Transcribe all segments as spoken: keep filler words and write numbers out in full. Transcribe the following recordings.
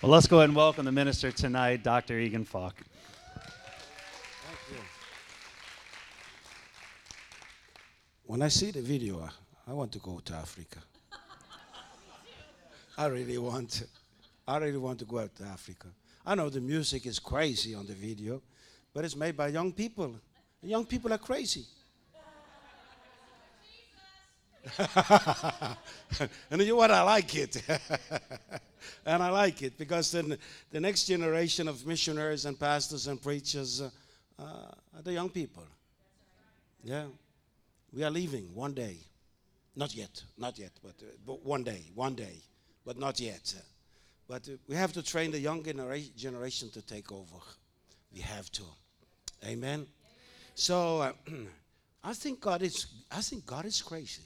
Well, let's go ahead and welcome the minister tonight, Doctor Egan Falk. Thank you. When I see the video, I want to go to Africa. I really want to. I really want to go out to Africa. I know the music is crazy on the video, but it's made by young people. And young people are crazy. And you know what? I like it. And I like it because then the next generation of missionaries and pastors and preachers uh, uh, are the young people. Yeah. We are leaving one day. Not yet. Not yet. But, uh, but one day. One day. But not yet. Uh, but uh, we have to train the young genera- generation to take over. We have to. Amen. So uh, I think God is I think God is crazy.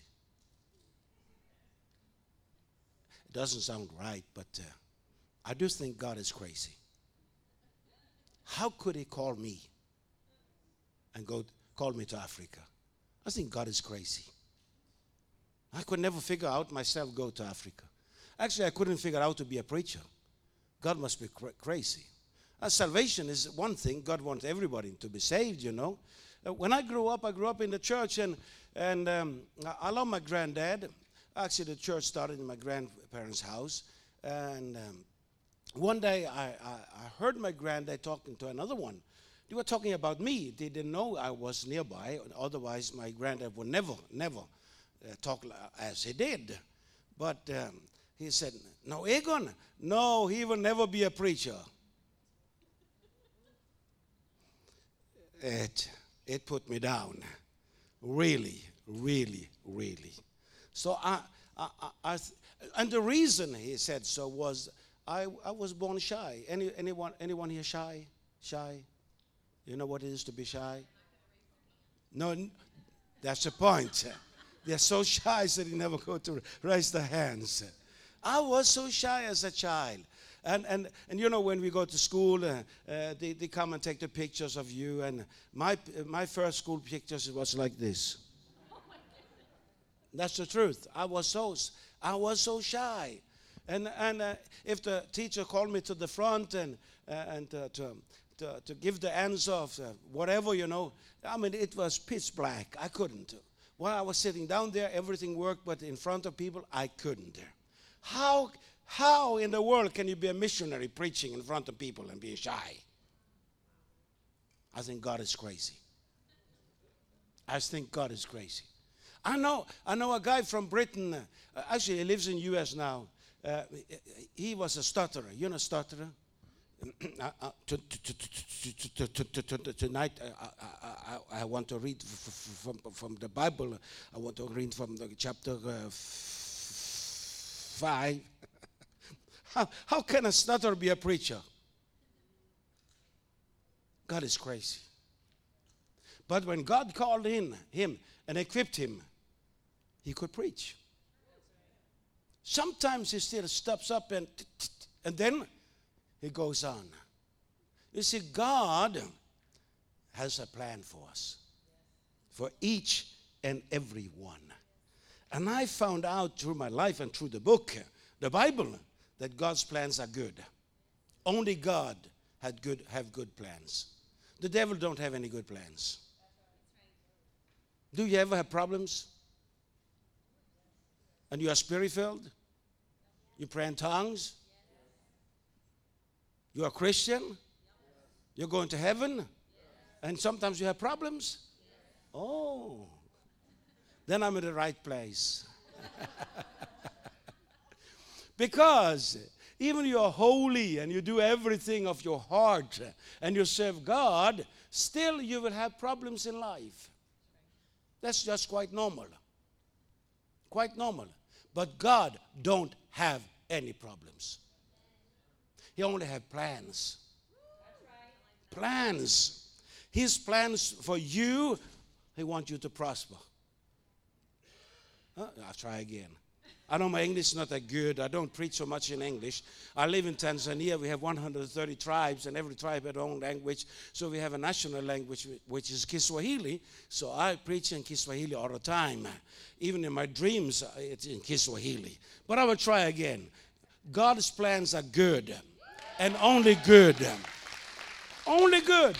It doesn't sound right, but uh, I do think God is crazy. How could he call me and go call me to Africa? I think God is crazy. I could never figure out myself go to Africa. Actually, I couldn't figure out to be a preacher. God must be cra- crazy. Uh, salvation is one thing. God wants everybody to be saved, you know. Uh, when I grew up, I grew up in the church, and and um, I love my granddad. Actually, the church started in my grandparents' house. And um, one day, I, I, I heard my granddad talking to another one. They were talking about me. They didn't know I was nearby. Otherwise, my granddad would never, never uh, talk as he did. But um, he said, "No, Egon, no, he will never be a preacher." It it put me down, really, really, really. So I, I, I, I and the reason he said so was I, I was born shy. Any anyone anyone here shy? Shy? You know what it is to be shy? No, that's the point. They're so shy that they never go to raise their hands. I was so shy as a child. And, and and you know, when we go to school, uh, uh, they, they come and take the pictures of you. And my my first school pictures, it was like this. That's the truth. I was so I was so shy. And and uh, if the teacher called me to the front and uh, and uh, to, to to give the answer of uh, whatever, you know, I mean, it was pitch black. I couldn't. While I was sitting down there, everything worked, but in front of people, I couldn't. How? How in the world can you be a missionary preaching in front of people and being shy? I think God is crazy. I think God is crazy. I know I know a guy from Britain. Uh, actually, he lives in the U S now. Uh, he was a stutterer. You know stutterer? Tonight, I want to read from the Bible. I want to read from the chapter five. How, how can a stutter be a preacher? God is crazy. But when God called in him and equipped him, he could preach. Sometimes he still steps up and and then he goes on. You see, God has a plan for us, for each and every one. And I found out through my life and through the book, the Bible, that God's plans are good. Only God had good have good plans. The devil don't have any good plans. Do you ever have problems? And you are spirit-filled? You pray in tongues? You are Christian? You're going to heaven? And sometimes you have problems? Oh, then I'm in the right place. Because even you're holy and you do everything of your heart and you serve God, still you will have problems in life. That's just quite normal. Quite normal. But God don't have any problems. He only have plans. Plans. His plans for you, he wants you to prosper. Huh? I'll try again. I know my English is not that good. I don't preach so much in English. I live in Tanzania. We have one hundred thirty tribes, and every tribe had their own language. So we have a national language, which is Kiswahili. So I preach in Kiswahili all the time. Even in my dreams, it's in Kiswahili. But I will try again. God's plans are good. and only good. Only good.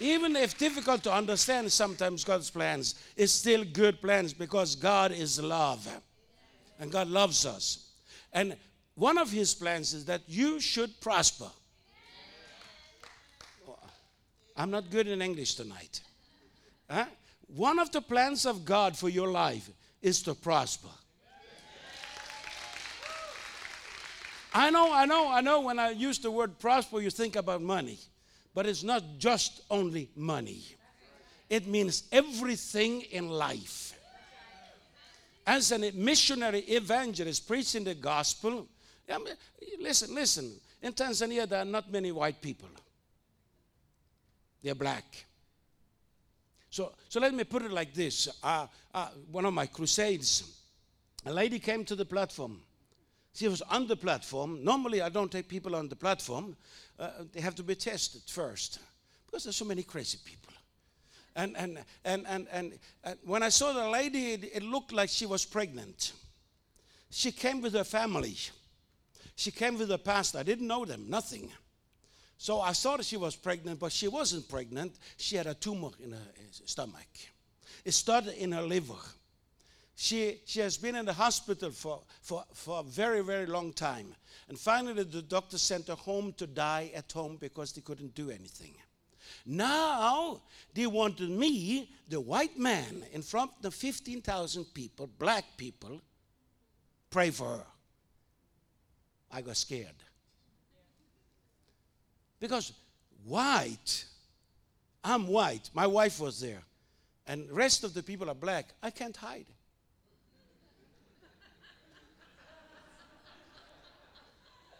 Even if difficult to understand sometimes God's plans, it's still good plans because God is love. And God loves us. And one of his plans is that you should prosper. I'm not good in English tonight. Huh? One of the plans of God for your life is to prosper. I know, I know, I know when I use the word prosper, you think about money. But it's not just only money. It means everything in life. As a missionary evangelist preaching the gospel, I mean, listen, listen. In Tanzania, there are not many white people. They're black. So, so let me put it like this. Uh, uh, one of my crusades, a lady came to the platform. She was on the platform. Normally, I don't take people on the platform. Uh, they have to be tested first because there's so many crazy people. And and, and and and and when I saw the lady, it looked like she was pregnant. She came with her family. She came with her pastor. I didn't know them, nothing. So I thought she was pregnant, but she wasn't pregnant. She had a tumor in her stomach. It started in her liver. She she has been in the hospital for, for, for a very, very long time. And finally, the doctor sent her home to die at home because they couldn't do anything. Now, they wanted me, the white man, in front of the fifteen thousand people, black people, pray for her. I got scared. Because white, I'm white. My wife was there. And the rest of the people are black. I can't hide.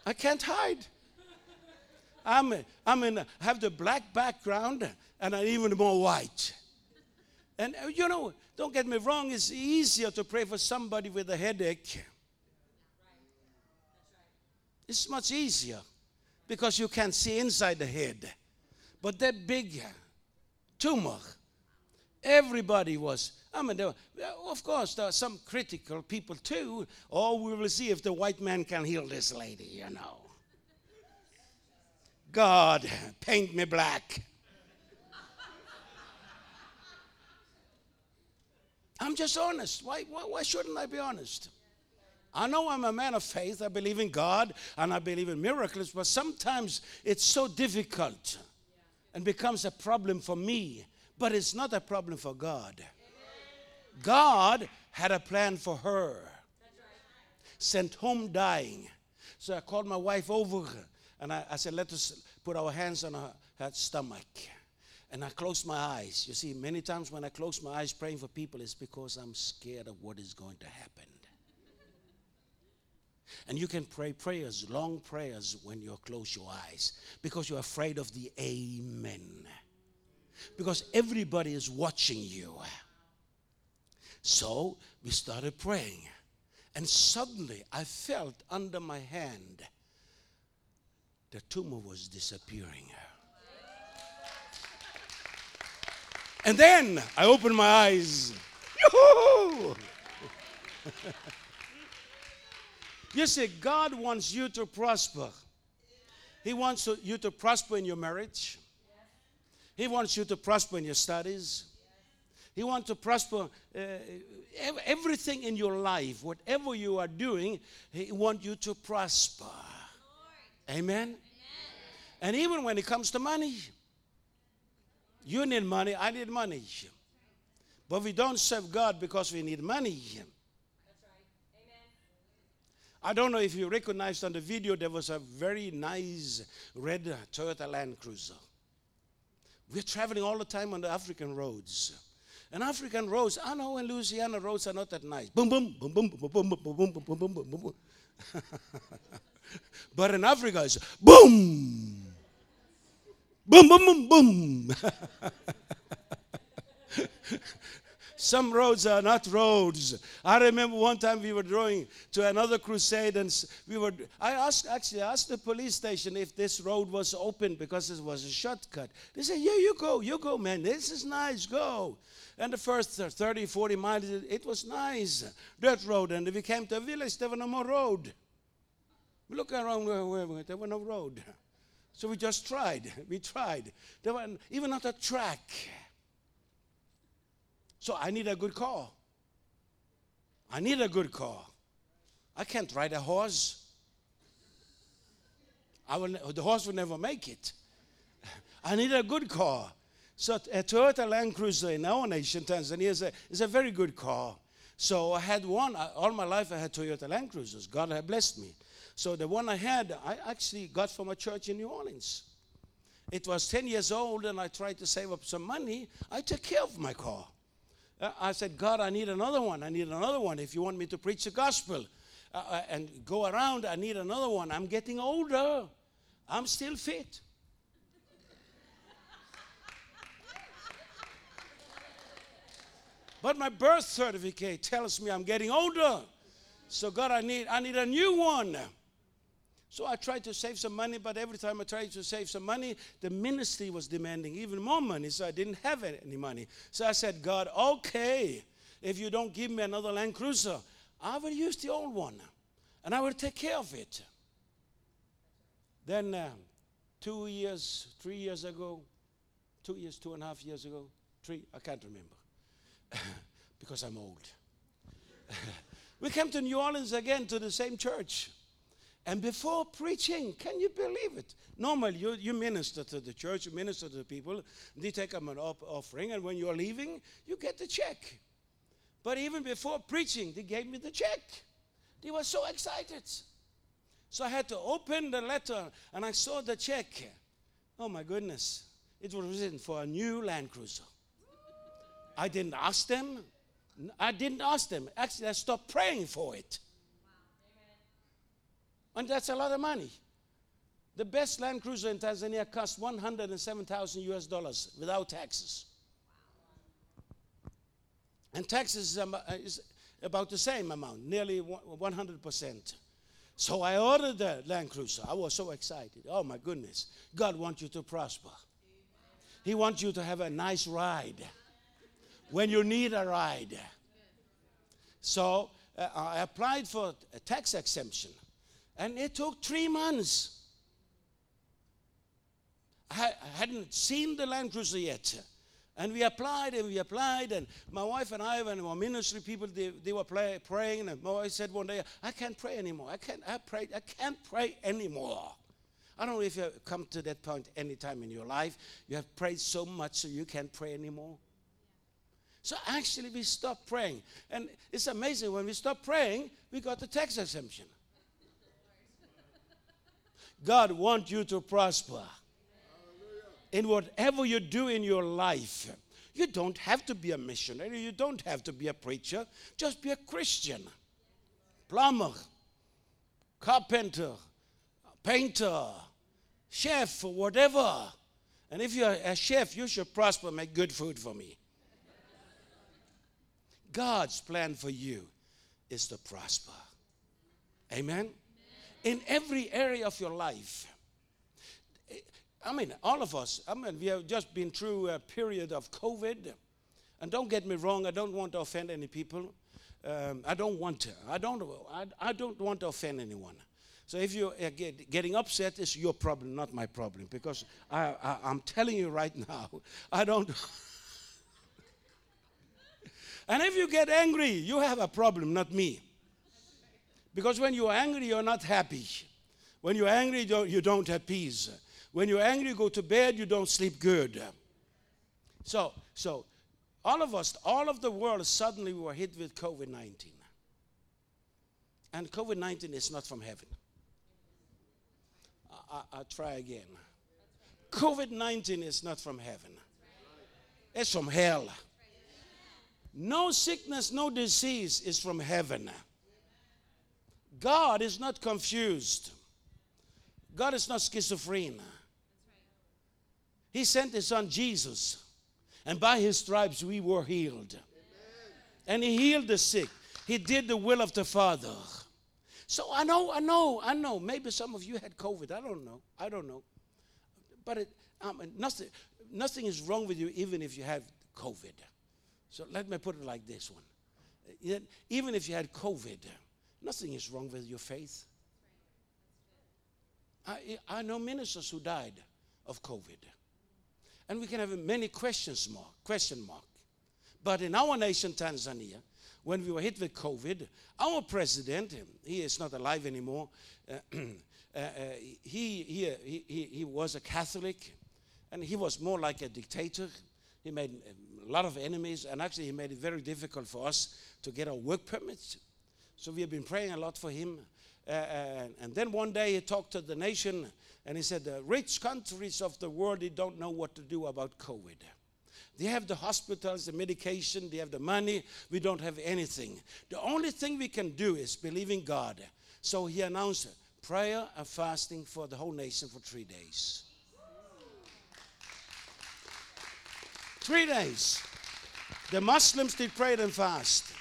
I can't hide. I'm a, I'm in a, have the black background and I'm even more white. And you know, don't get me wrong, it's easier to pray for somebody with a headache. It's much easier because you can't see inside the head. But that big tumor, everybody was. I mean, there were, of course, there are some critical people too. Oh, we will see if the white man can heal this lady, you know. God, paint me black. I'm just honest. Why, why, why shouldn't I be honest? I know I'm a man of faith. I believe in God and I believe in miracles, but sometimes it's so difficult and becomes a problem for me. But it's not a problem for God. God had a plan for her. Sent home dying. So I called my wife over and I, I said, let us put our hands on her, her stomach. And I closed my eyes. You see, many times when I close my eyes praying for people, it's because I'm scared of what is going to happen. And you can pray prayers, long prayers, when you close your eyes because you're afraid of the amen. Because everybody is watching you. So we started praying. And suddenly I felt under my hand the tumor was disappearing. And then I opened my eyes. Yoo-hoo! You see, God wants you to prosper. He wants you to prosper in your marriage. He wants you to prosper in your studies. He wants to prosper uh, everything in your life. Whatever you are doing, he wants you to prosper. Amen? Amen? And even when it comes to money, you need money, I need money. But we don't serve God because we need money. That's right. Amen. I don't know if you recognized on the video, there was a very nice red Toyota Land Cruiser. We're traveling all the time on the African roads. And African roads, I know in Louisiana roads are not that nice. Boom, boom, boom, boom, boom, boom, boom, boom, boom, boom, boom, boom. But in Africa, it's boom. Boom, boom, boom, boom. Some roads are not roads. I remember one time we were going to another crusade, and we were. I asked actually I asked the police station if this road was open because it was a shortcut. They said, "Yeah, you go, you go, man. This is nice. Go." And the first thirty, forty miles, it was nice, dirt road. And if we came to a village, there was no more road. We look around, there was no road. So we just tried. We tried. There was even not a track. So I need a good car. I need a good car. I can't ride a horse. I will, the horse will never make it. I need a good car. So a Toyota Land Cruiser in our nation, Tanzania, is a, is a very good car. So I had one. I, all my life I had Toyota Land Cruisers. God had blessed me. So the one I had, I actually got from a church in New Orleans. It was ten years old, and I tried to save up some money. I took care of my car. Uh, I said, God, I need another one. I need another one if you want me to preach the gospel. Uh, and go around, I need another one. I'm getting older. I'm still fit. But my birth certificate tells me I'm getting older. So God, I need I need a new one. So I tried to save some money, but every time I tried to save some money, the ministry was demanding even more money, so I didn't have any money. So I said, God, okay, if you don't give me another Land Cruiser, I will use the old one, and I will take care of it. Then uh, two years, three years ago, two years, two and a half years ago, three, I can't remember, because I'm old. We came to New Orleans again to the same church. And before preaching, can you believe it? Normally, you, you minister to the church, you minister to the people, they take up an op- offering, and when you're leaving, you get the check. But even before preaching, they gave me the check. They were so excited. So I had to open the letter, and I saw the check. Oh, my goodness. It was written for a new Land Cruiser. I didn't ask them. I didn't ask them. Actually, I stopped praying for it. Wow. And that's a lot of money. The best Land Cruiser in Tanzania cost one hundred seven thousand U S dollars without taxes. Wow. And taxes is about the same amount, nearly one hundred percent. So I ordered the Land Cruiser. I was so excited. Oh, my goodness. God wants you to prosper. Amen. He wants you to have a nice ride when you need a ride. So uh, I applied for a tax exemption, and it took three months. I, ha- I hadn't seen the Land Cruiser yet, and we applied, and we applied, and my wife and I and our ministry people, they, they were play, praying, and my wife said one day, I can't pray anymore. I can't, I prayed, I can't pray anymore. I don't know if you have come to that point any time in your life. You have prayed so much so you can't pray anymore. So actually, we stopped praying. And it's amazing, when we stopped praying, we got the tax exemption. God wants you to prosper. Hallelujah. In whatever you do in your life. You don't have to be a missionary. You don't have to be a preacher. Just be a Christian. Plumber, carpenter, painter, chef, or whatever. And if you're a chef, you should prosper, make good food for me. God's plan for you is to prosper. Amen? Amen? In every area of your life. I mean, all of us, I mean, we have just been through a period of COVID. And don't get me wrong, I don't want to offend any people. Um, I don't want to. I don't, I, I don't want to offend anyone. So if you're uh, get, getting upset, it's your problem, not my problem. Because I, I, I'm telling you right now, I don't... And if you get angry, you have a problem, not me. Because when you're angry, you're not happy. When you're angry, you don't have peace. When you're angry, you go to bed, you don't sleep good. So, so all of us, all of the world, suddenly we were hit with COVID nineteen. And COVID nineteen is not from heaven. I, I, I'll try again. COVID nineteen is not from heaven. It's from hell. No sickness, no disease is from heaven. God is not confused. God is not schizophrenic. He sent his son Jesus, and by his stripes we were healed. And he healed the sick. He did the will of the Father. So I know, I know, I know. Maybe some of you had COVID. I don't know. I don't know. But it, um, nothing, nothing is wrong with you even if you have COVID. So let me put it like this one. Even if you had COVID, nothing is wrong with your faith. I, I know ministers who died of COVID. And we can have many questions mark, question mark. But in our nation, Tanzania, when we were hit with COVID, our president, he is not alive anymore, uh, uh, he, he, he, he was a Catholic, and he was more like a dictator. He made a lot of enemies, and actually he made it very difficult for us to get our work permits. So we have been praying a lot for him. Uh, and, and then one day he talked to the nation, and he said, the rich countries of the world, they don't know what to do about COVID. They have the hospitals, the medication, they have the money. We don't have anything. The only thing we can do is believe in God. So he announced prayer and fasting for the whole nation for three days. Three days. The Muslims, they prayed and fast.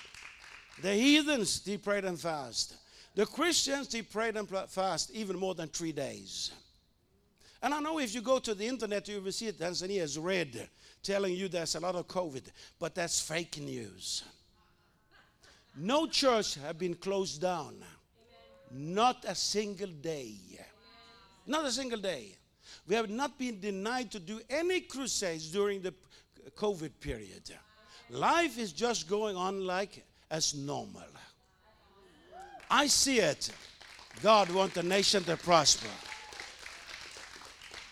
The heathens, they prayed and fast. The Christians, they prayed and fast even more than three days. And I know if you go to the internet, you will see Tanzania is red, telling you there's a lot of COVID, but that's fake news. No church has been closed down. Amen. Not a single day. Amen. Not a single day. We have not been denied to do any crusades during the COVID period. Life is just going on like as normal. I see it. God wants the nation to prosper.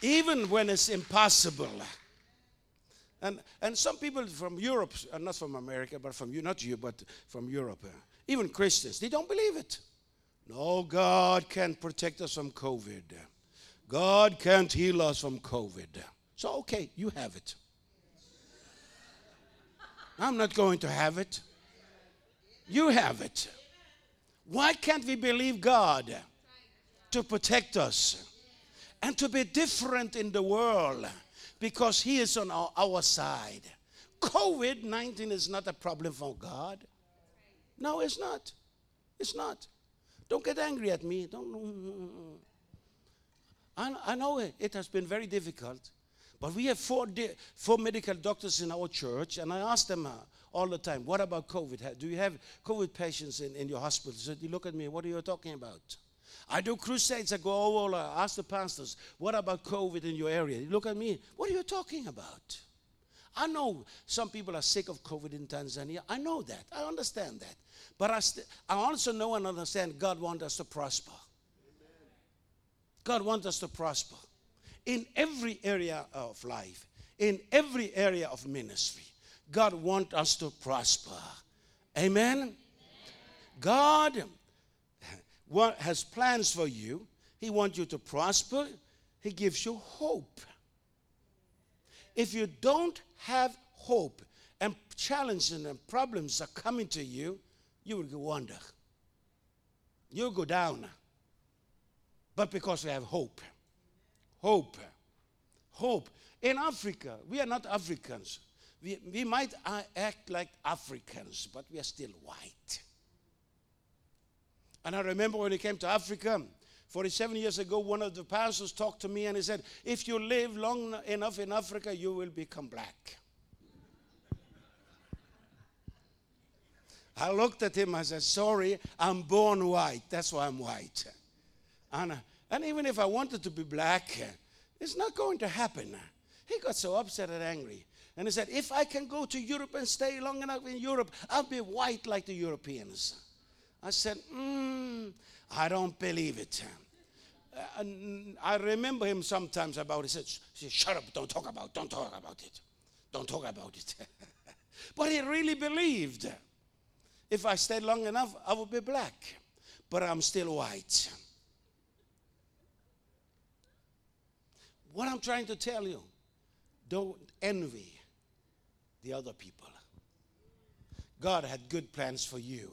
Even when it's impossible. And and some people from Europe, not from America, but from you, not you, but from Europe, even Christians, they don't believe it. No, God can't protect us from COVID. God can't heal us from COVID. So, okay, you have it. I'm not going to have it. You have it. Why can't we believe God to protect us and to be different in the world? Because he is on our, our side. COVID nineteen is not a problem for God. No, it's not. It's not. Don't get angry at me. Don't. I, I know it, it has been very difficult. But we have four, di- four medical doctors in our church. And I ask them uh, all the time, what about COVID? Do you have COVID patients in, in your hospital? So they look at me, what are you talking about? I do crusades, I go over, I ask the pastors, what about COVID in your area? They look at me, what are you talking about? I know some people are sick of COVID in Tanzania. I know that. I understand that. But I, st- I also know and understand God wants us to prosper. Amen. God wants us to prosper in every area of life, in every area of ministry. God wants us to prosper. Amen? Amen. God has plans for you. He wants you to prosper. He gives you hope. If you don't have hope and challenges and problems are coming to you, you will go under. You'll go down. But because we have hope. Hope. Hope. In Africa, we are not Africans. We, we might act like Africans, but we are still white. And I remember when he came to Africa, forty-seven years ago, one of the pastors talked to me and he said, if you live long enough in Africa, you will become black. I looked at him, I said, sorry, I'm born white. That's why I'm white. And, and even if I wanted to be black, it's not going to happen. He got so upset and angry. And he said, if I can go to Europe and stay long enough in Europe, I'll be white like the Europeans. I said, mm, I don't believe it. And I remember him sometimes about it. He said, shut up, don't talk about it, don't talk about it. Don't talk about it. But he really believed. If I stayed long enough, I would be black. But I'm still white. What I'm trying to tell you, don't envy the other people. God had good plans for you.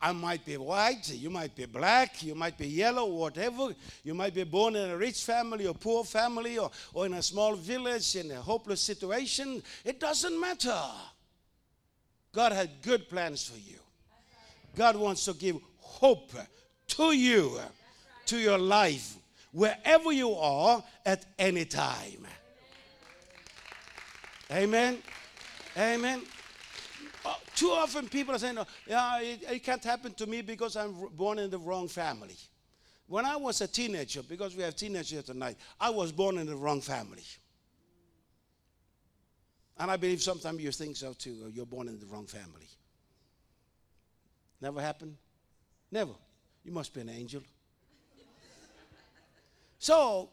I might be white, you might be black, you might be yellow, whatever. You might be born in a rich family or poor family or, or in a small village in a hopeless situation. It doesn't matter. God had good plans for you. God wants to give hope to you, to your life, wherever you are at any time. Amen. Amen. Oh, too often people are saying, oh, yeah, it, it can't happen to me because I'm born in the wrong family. When I was a teenager, because we have teenagers tonight, I was born in the wrong family. And I believe sometimes you think so too, you're born in the wrong family. Never happened? Never. You must be an angel. So,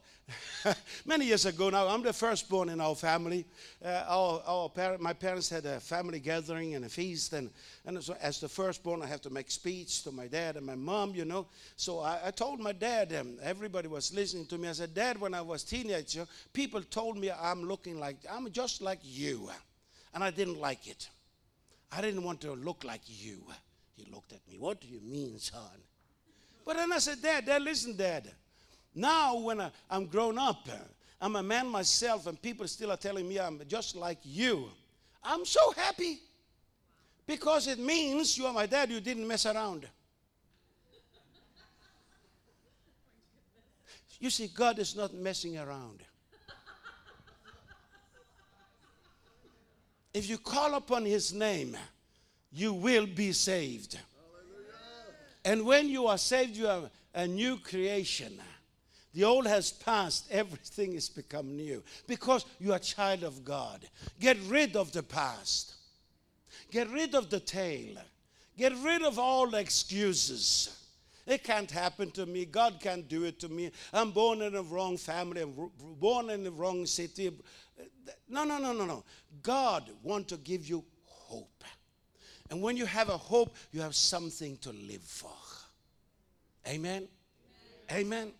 many years ago now, I'm the firstborn in our family. Uh, our, our par- my parents had a family gathering and a feast, and, and so as the firstborn, I have to make speech to my dad and my mom, you know. So I, I told my dad, um, everybody was listening to me. I said, Dad, when I was a teenager, people told me I'm looking like, I'm just like you. And I didn't like it. I didn't want to look like you. He looked at me, what do you mean, son? But then I said, Dad, Dad, listen, Dad. Now when I, I'm grown up, I'm a man myself, and people still are telling me I'm just like you. I'm so happy because it means you are my dad. You didn't mess around. You see, God is not messing around. If you call upon his name, you will be saved. Hallelujah. And when you are saved, you are a new creation. The old has passed, everything has become new. Because you are a child of God. Get rid of the past. Get rid of the tale. Get rid of all the excuses. It can't happen to me. God can't do it to me. I'm born in the wrong family. I'm born in the wrong city. No, no, no, no, no. God wants to give you hope. And when you have a hope, you have something to live for. Amen? Amen? Amen.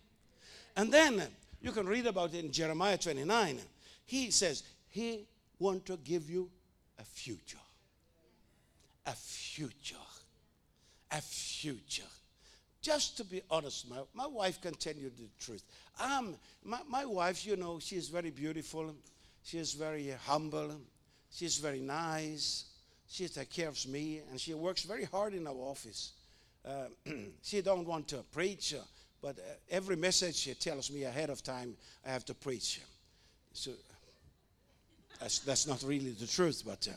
And then you can read about it in Jeremiah twenty-nine. He says he wants to give you a future. A future. A future. Just to be honest, my, my wife can tell you the truth. Um, my, my wife, you know, she is very beautiful. She is very humble. She is very nice. She takes care of me, and she works very hard in our office. Uh, she don't want to preach. But every message she tells me ahead of time, I have to preach. So that's, that's not really the truth, but uh,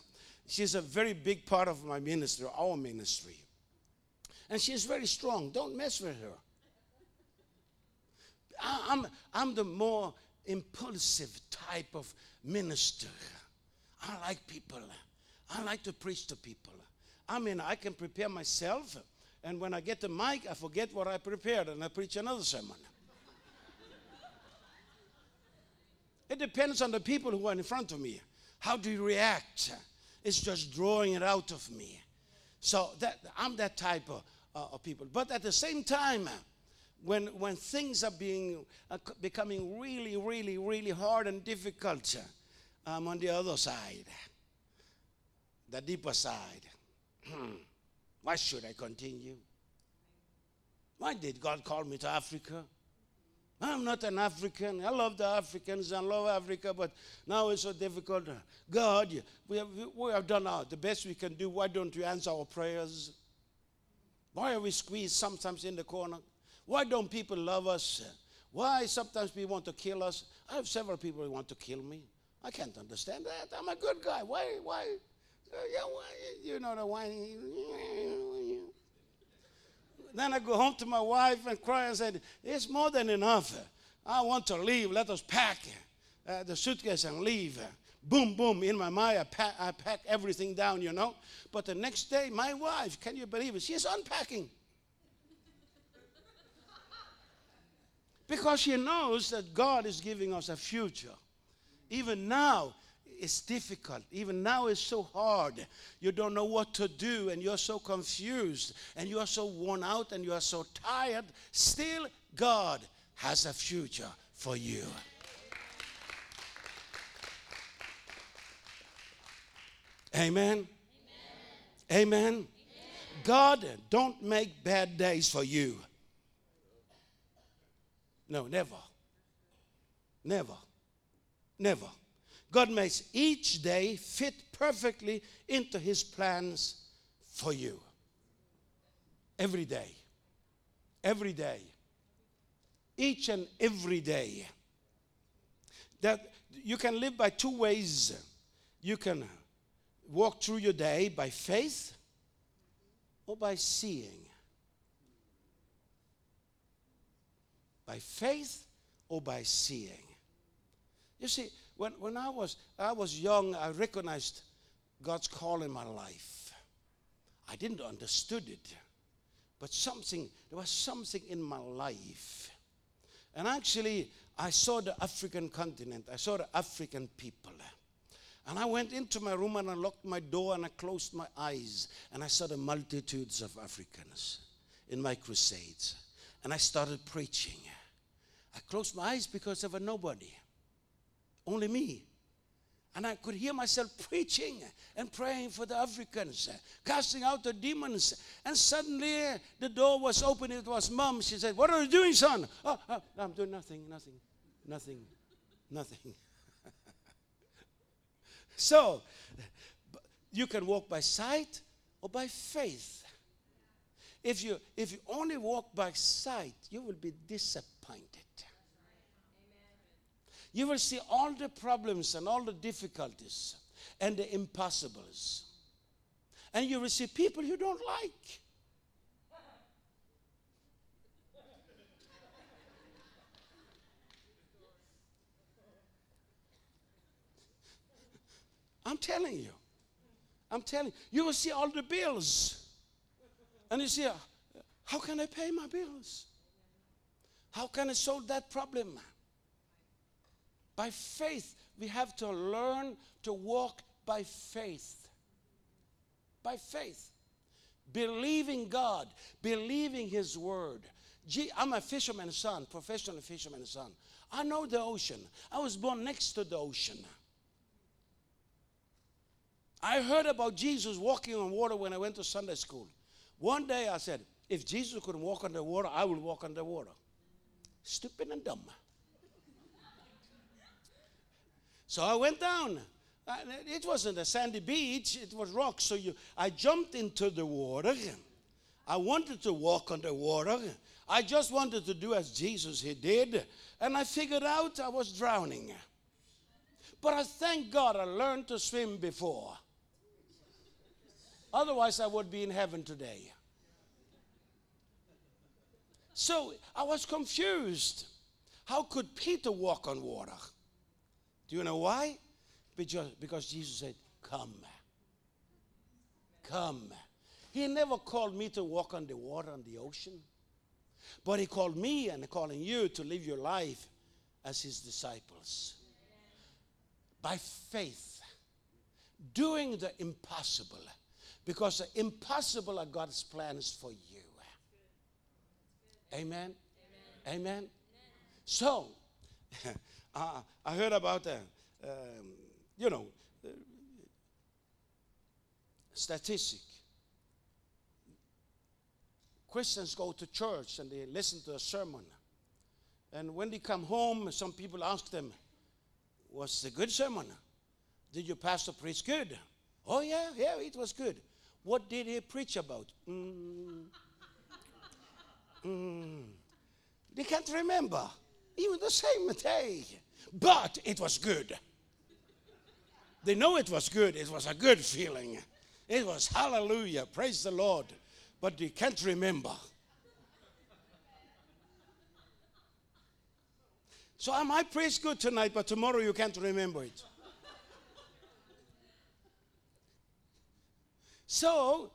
she's a very big part of my ministry, our ministry. And she's very strong. Don't mess with her. I, I'm, I'm the more impulsive type of minister. I like people. I like to preach to people. I mean, I can prepare myself. And when I get the mic, I forget what I prepared, and I preach another sermon. It depends on the people who are in front of me. How do you react? It's just drawing it out of me. So that, I'm that type of, uh, of people. But at the same time, when when things are being uh, becoming really, really, really hard and difficult, I'm on the other side, the deeper side. Why should I continue? Why did God call me to Africa? I'm not an African. I love the Africans. I love Africa, but now it's so difficult. God, we have, we have done our, the best we can do. Why don't you answer our prayers? Why are we squeezed sometimes in the corner? Why don't people love us? Why sometimes we want to kill us? I have several people who want to kill me. I can't understand that. I'm a good guy. Why? Why? You know the whining. Then I go home to my wife and cry and said, it's more than enough. I want to leave. Let us pack uh, the suitcase and leave. Boom, boom. In my mind, I pack, I pack everything down, you know. But the next day, my wife, can you believe it? She's unpacking. Because she knows that God is giving us a future. Even now, it's difficult. Even now it's so hard. You don't know what to do, and you're so confused, and you're so worn out, and you're so tired. Still, God has a future for you. Amen? Amen? Amen? Amen. God don't make bad days for you. No, never. Never. Never. God makes each day fit perfectly into his plans for you. Every day. Every day. Each and every day. That you can live by two ways. You can walk through your day by faith or by seeing. By faith or by seeing? You see, when, when I was I was young, I recognized God's call in my life. I didn't understood it, but something, there was something in my life. And actually, I saw the African continent. I saw the African people. And I went into my room and I locked my door and I closed my eyes. And I saw the multitudes of Africans in my crusades. And I started preaching. I closed my eyes because there was nobody, only me. And I could hear myself preaching and praying for the Africans, casting out the demons. And suddenly the door was open. It was Mom. She said, "What are you doing, son?" "Oh, oh I'm doing nothing, nothing, nothing, nothing." So you can walk by sight or by faith. If you if you only walk by sight, you will be disappointed. You will see all the problems and all the difficulties and the impossibles. And you will see people you don't like. I'm telling you. I'm telling you. You will see all the bills. And you see, how can I pay my bills? How can I solve that problem? By faith, we have to learn to walk by faith. By faith. Believing God. Believing His Word. Gee, I'm a fisherman's son, professional fisherman's son. I know the ocean. I was born next to the ocean. I heard about Jesus walking on water when I went to Sunday school. One day I said, if Jesus could walk on the water, I will walk on the water. Stupid and dumb. So I went down. It wasn't a sandy beach. It was rocks. So you, I jumped into the water. I wanted to walk on the water. I just wanted to do as Jesus he did. And I figured out I was drowning. But I thank God I learned to swim before. Otherwise, I would be in heaven today. So I was confused. How could Peter walk on water? Do you know why? Because, because Jesus said, come. Come. He never called me to walk on the water, on the ocean. But he called me and calling you to live your life as his disciples. By faith. Doing the impossible. Because the impossible are God's plans for you. Amen? Amen? Amen? Amen. So, Uh, I heard about, uh, um, you know, uh, statistic. Christians go to church and they listen to a sermon. And when they come home, some people ask them, was it a good sermon? Did your pastor preach good? Oh, yeah, yeah, it was good. What did he preach about? Mm. Mm. They can't remember. Even the same day. But it was good. They know it was good. It was a good feeling. It was hallelujah, praise the Lord. But they can't remember. So I might preach good tonight, but tomorrow you can't remember it. So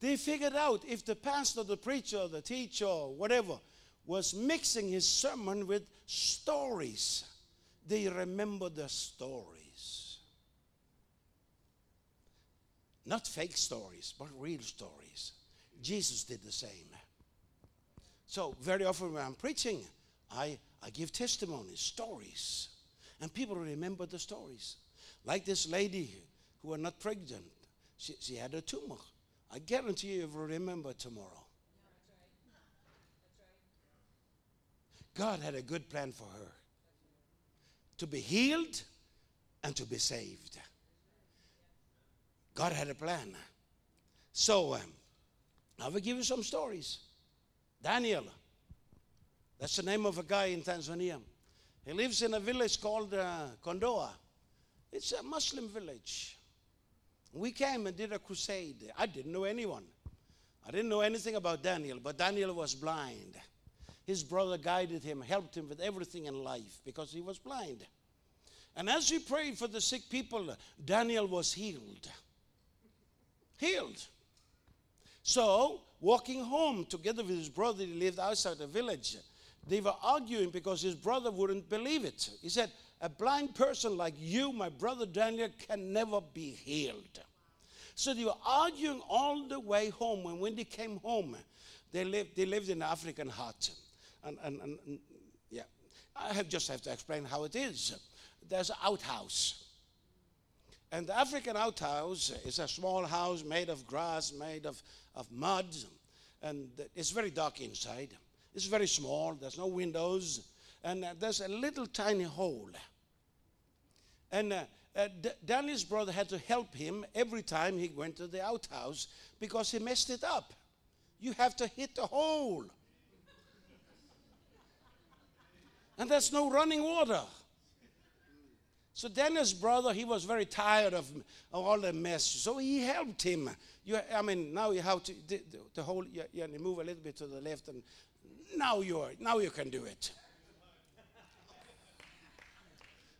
they figured out if the pastor, the preacher, the teacher, whatever, was mixing his sermon with stories. They remember the stories. Not fake stories, but real stories. Jesus did the same. So very often when I'm preaching, I, I give testimonies, stories. And people remember the stories. Like this lady who was not pregnant. She, she had a tumor. I guarantee you will remember tomorrow. God had a good plan for her to be healed and to be saved. God had a plan. So um, I will give you some stories. Daniel, that's the name of a guy in Tanzania. He lives in a village called uh, Kondoa. It's a Muslim village. We came and did a crusade. I didn't know anyone. I didn't know anything about Daniel, but Daniel was blind. His brother guided him, helped him with everything in life because he was blind. And as he prayed for the sick people, Daniel was healed. Healed. So, walking home together with his brother, he lived outside the village. They were arguing because his brother wouldn't believe it. He said, a blind person like you, my brother Daniel, can never be healed. So they were arguing all the way home. And when they came home, they lived, they lived in an African hut. And, and, and yeah, I have just have to explain how it is. There's an outhouse. And the African outhouse is a small house made of grass, made of, of mud. And it's very dark inside. It's very small. There's no windows. And uh, there's a little tiny hole. And uh, uh, D- Daniel's brother had to help him every time he went to the outhouse because he messed it up. You have to hit the hole. And there's no running water. So Daniel's brother, he was very tired of, of all the mess. So he helped him. You, I mean, now you have to the, the whole. You, you move a little bit to the left, and now you are, now you can do it.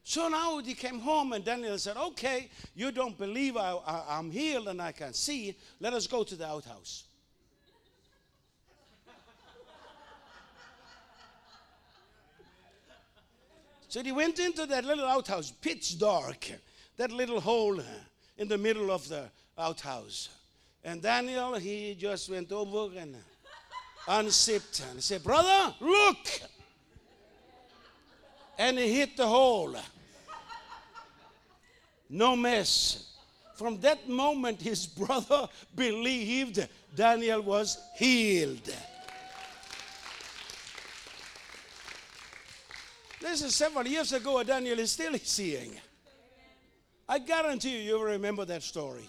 So now he came home, and Daniel said, "Okay, you don't believe I, I, I'm healed and I can see. Let us go to the outhouse." So they went into that little outhouse, pitch dark, that little hole in the middle of the outhouse. And Daniel, he just went over and unzipped and said, "Brother, look!" And he hit the hole. No mess. From that moment, his brother believed Daniel was healed. This is several years ago, and Daniel is still seeing. I guarantee you, you'll remember that story.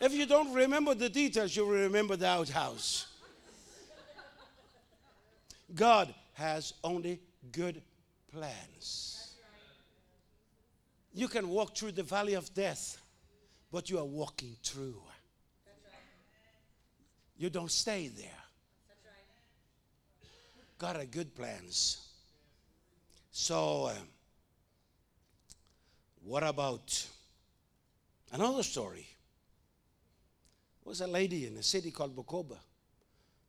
If you don't remember the details, you'll remember the outhouse. God has only good plans. You can walk through the valley of death, but you are walking through. You don't stay there. God has good plans. So, um, what about another story? There was a lady in a city called Bukoba,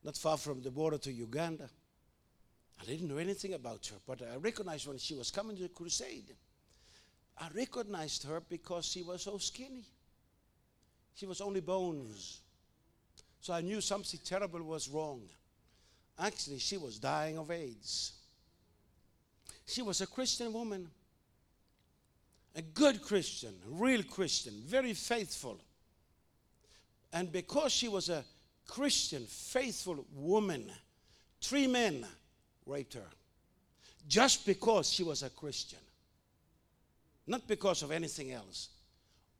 not far from the border to Uganda. I didn't know anything about her, but I recognized when she was coming to the crusade. I recognized her because she was so skinny. She was only bones. So I knew something terrible was wrong. Actually, she was dying of AIDS. She was a Christian woman, a good Christian, a real Christian, very faithful. And because she was a Christian, faithful woman, three men raped her just because she was a Christian, not because of anything else.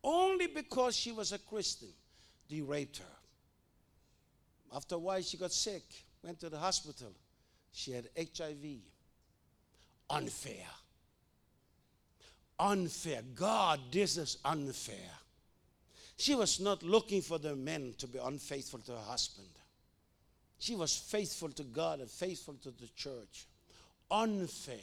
Only because she was a Christian, they raped her. After a while, she got sick, went to the hospital. She had H I V. Unfair. Unfair. God, this is unfair. She was not looking for the men to be unfaithful to her husband. She was faithful to God and faithful to the church. Unfair.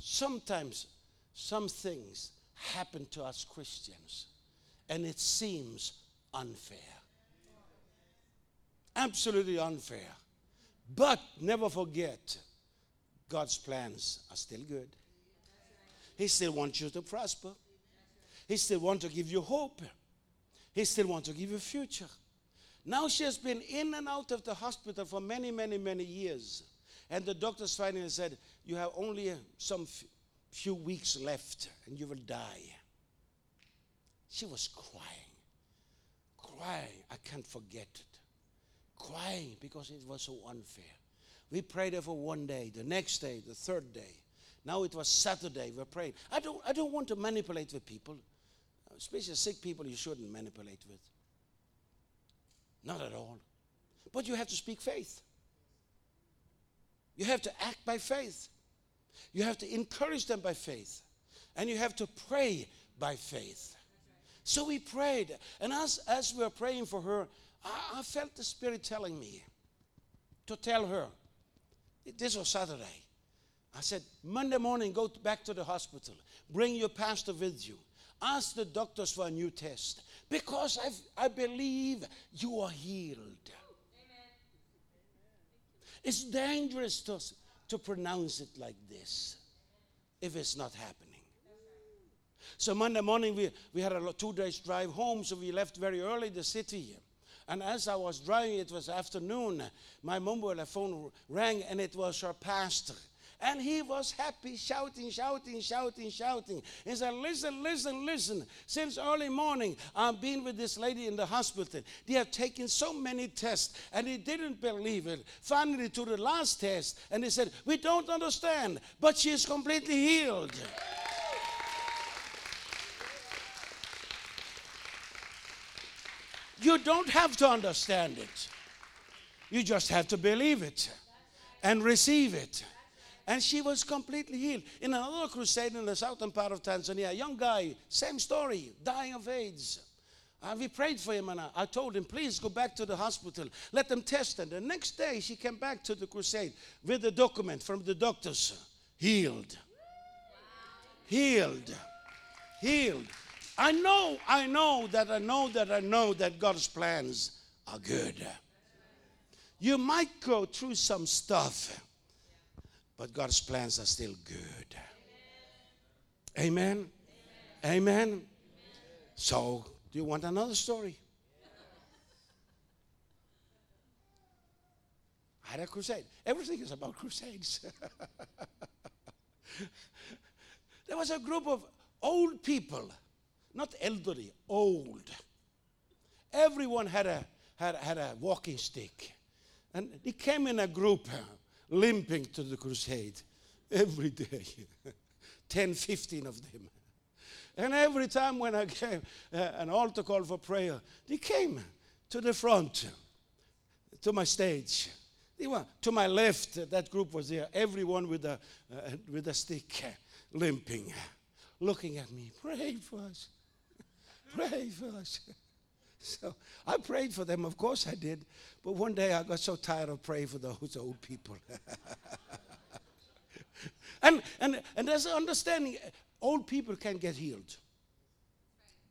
Sometimes some things happen to us Christians, and it seems unfair. Absolutely unfair. But never forget, God's plans are still good. He still wants you to prosper. He still wants to give you hope. He still wants to give you a future. Now she has been in and out of the hospital for many, many, many years. And the doctors finally said, you have only some f- few weeks left and you will die. She was crying, crying. I can't forget it. Crying because it was so unfair. We prayed for one day, the next day, the third day. Now it was Saturday, we prayed. I don't, I don't want to manipulate with people. Especially sick people you shouldn't manipulate with. Not at all. But you have to speak faith. You have to act by faith. You have to encourage them by faith. And you have to pray by faith. So we prayed. And as, as we were praying for her, I, I felt the Spirit telling me to tell her. This was Saturday. I said, Monday morning, go back to the hospital. Bring your pastor with you. Ask the doctors for a new test. Because I've, I believe you are healed. Amen. It's dangerous to, to pronounce it like this if it's not happening. So Monday morning, we, we had a two days drive home, so we left very early the city. And as I was driving, it was afternoon, my mobile phone rang, and it was her pastor. And he was happy, shouting, shouting, shouting, shouting. He said, listen, listen, listen. Since early morning, I've been with this lady in the hospital. They have taken so many tests, and he didn't believe it. Finally, to the last test, and he said, we don't understand, but she is completely healed. You don't have to understand it. You just have to believe it and receive it. And she was completely healed. In another crusade in the southern part of Tanzania, a young guy, same story, dying of AIDS. And we prayed for him, and I, I told him, please go back to the hospital. Let them test him. The next day, she came back to the crusade with a document from the doctors. Healed. Healed. Healed. I know, I know that I know that I know that God's plans are good. You might go through some stuff, but God's plans are still good. Amen? Amen? Amen. Amen. Amen. So, do you want another story? I had a crusade. Everything is about crusades. There was a group of old people, not elderly, old. Everyone had a, had, had a walking stick. And they came in a group, limping to the crusade every day, ten, fifteen of them. And every time when I came, uh, an altar call for prayer, they came to the front, to my stage. They were to my left, uh, that group was there, everyone with a, uh, with a stick, uh, limping, looking at me, pray for us, pray for us. So I prayed for them, of course I did. But one day I got so tired of praying for those old people. and, and, and there's an understanding, old people can get healed.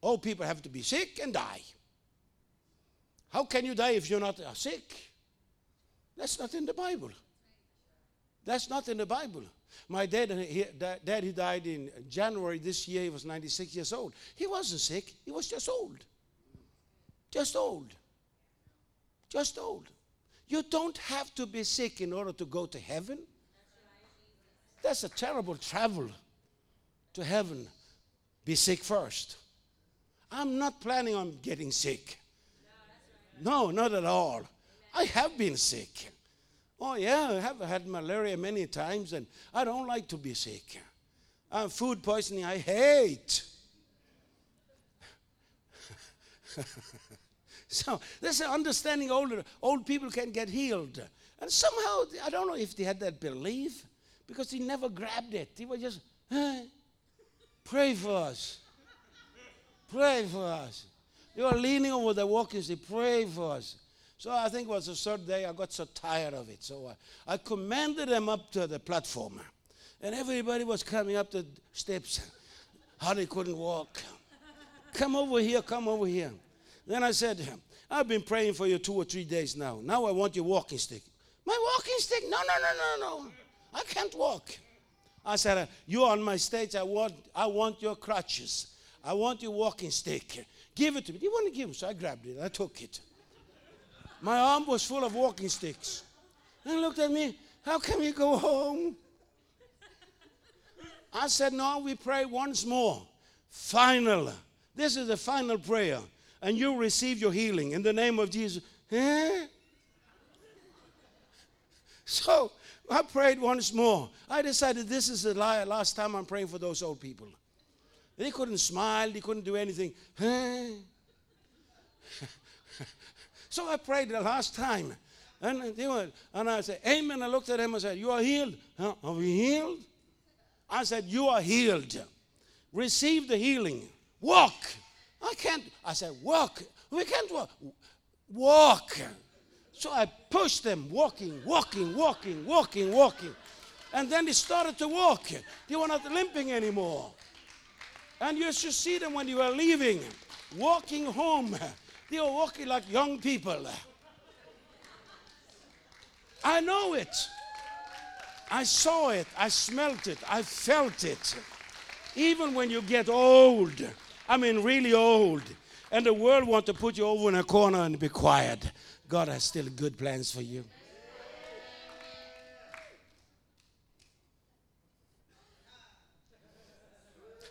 Old people have to be sick and die. How can you die if you're not sick? That's not in the Bible. That's not in the Bible. My dad, he, dad, he died in January this year. He was ninety-six years old. He wasn't sick. He was just old. Just old. Just old. You don't have to be sick in order to go to heaven. That's a terrible travel to heaven. Be sick first. I'm not planning on getting sick. No, not at all. I have been sick. Oh, yeah, I have had malaria many times, and I don't like to be sick. Uh, food poisoning, I hate. So there's an understanding older, old people can get healed. And somehow, I don't know if they had that belief, because he never grabbed it. He was just, eh, pray for us. Pray for us. They were leaning over the walking stick, pray for us. So I think it was the third day I got so tired of it. So I, I commanded them up to the platform. And everybody was coming up the steps, how they couldn't walk. Come over here, come over here. Then I said, I've been praying for you two or three days now. Now I want your walking stick. My walking stick? No, no, no, no, no. I can't walk. I said, you're on my stage. I want I want your crutches. I want your walking stick. Give it to me. You want to give it? So I grabbed it. I took it. My arm was full of walking sticks. They looked at me. How can we go home? I said, no, we pray once more. Final. This is the final prayer. And you receive your healing in the name of Jesus. Eh? So I prayed once more. I decided this is the last time I'm praying for those old people. They couldn't smile. They couldn't do anything. Eh? So I prayed the last time. And they were, and I said, amen. I looked at them and said, you are healed. Huh? Are we healed? I said, you are healed. Receive the healing. Walk. I can't. I said, walk. We can't walk. Walk. So I pushed them, walking, walking, walking, walking, walking. And then they started to walk. They were not limping anymore. And you should see them when they were leaving, walking home. They were walking like young people. I know it. I saw it. I smelt it. I felt it. Even when you get old, I mean really old, and the world wants to put you over in a corner and be quiet, God has still good plans for you.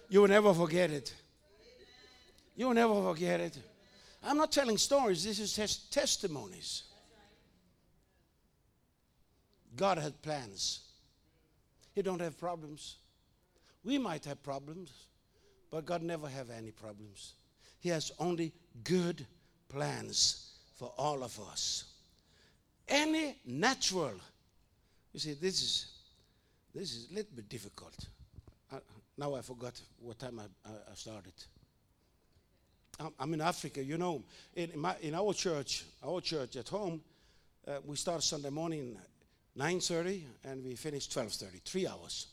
You will never forget it. You will never forget it. I'm not telling stories. This is tes- testimonies. God had plans. He don't have problems. We might have problems, but God never have any problems. He has only good plans for all of us. Any natural, you see, this is this is a little bit difficult. I, now I forgot what time I, I started. I'm, I'm in Africa, you know. In, in, my, in our church, our church at home, uh, we start Sunday morning nine thirty and we finish twelve thirty, three hours.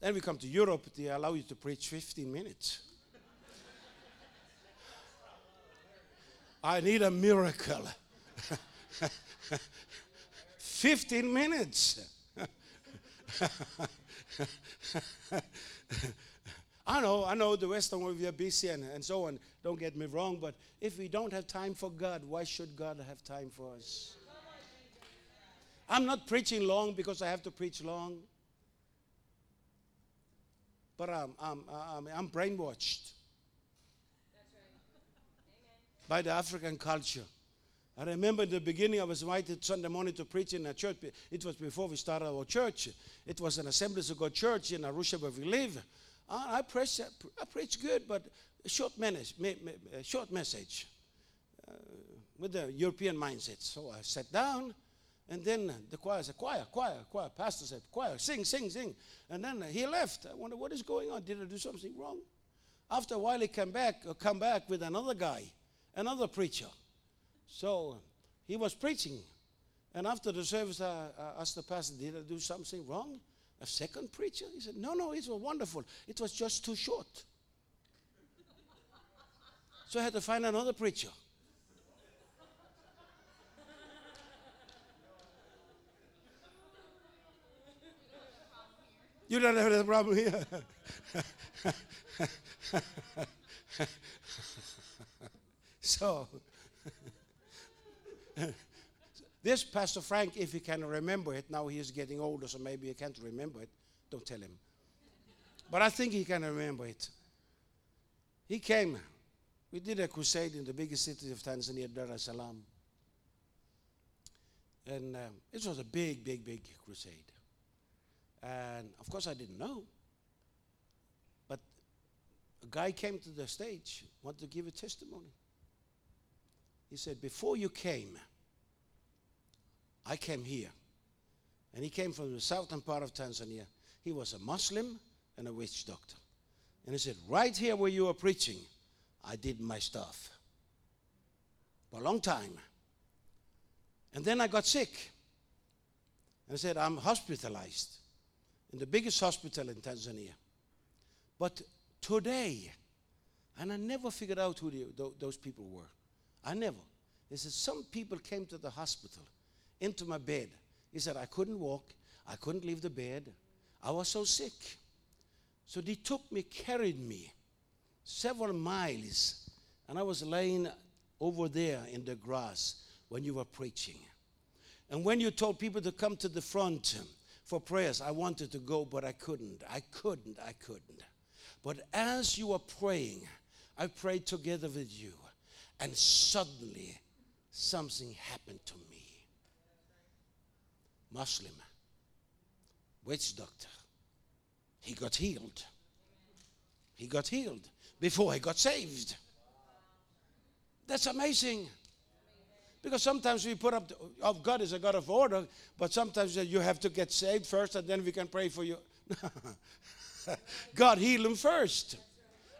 Then we come to Europe, they allow you to preach fifteen minutes. I need a miracle. fifteen minutes. I know, I know the Western world, we are busy and, and so on. Don't get me wrong, but if we don't have time for God, why should God have time for us? I'm not preaching long because I have to preach long. But I'm, I'm, I'm, I'm brainwashed. That's right. By the African culture. I remember in the beginning I was invited Sunday morning to preach in a church. It was before we started our church. It was an Assemblies of God church in Arusha where we live. I, I, preached, I preached good, but a short, menace, me, me, a short message uh, with the European mindset. So I sat down. And then the choir said, choir, choir, choir. Pastor said, choir, sing, sing, sing. And then he left. I wonder, what is going on? Did I do something wrong? After a while, he came back, or come back with another guy, another preacher. So he was preaching. And after the service, I, I asked the pastor, did I do something wrong? A second preacher? He said, no, no, it was wonderful. It was just too short. So I had to find another preacher. You don't have that problem here. So, this Pastor Frank, if he can remember it, now he is getting older, so maybe he can't remember it. Don't tell him. But I think he can remember it. He came. We did a crusade in the biggest city of Tanzania, Dar es Salaam. And um, it was a big, big, big crusade. And, of course, I didn't know. But a guy came to the stage, wanted to give a testimony. He said, before you came, I came here. And he came from the southern part of Tanzania. He was a Muslim and a witch doctor. And he said, right here where you are preaching, I did my stuff for a long time. And then I got sick. And I said, I'm hospitalized. In the biggest hospital in Tanzania. But today, and I never figured out who the, th- those people were. I never. He said, some people came to the hospital, into my bed. He said, I couldn't walk. I couldn't leave the bed. I was so sick. So they took me, carried me several miles, and I was laying over there in the grass when you were preaching. And when you told people to come to the front, for prayers, I wanted to go, but I couldn't. I couldn't. I couldn't. But as you were praying, I prayed together with you, and suddenly something happened to me. Muslim, witch doctor, he got healed. He got healed before he got saved. That's amazing. Because sometimes we put up, oh, God is a God of order, but sometimes you have to get saved first and then we can pray for you. God healed him first.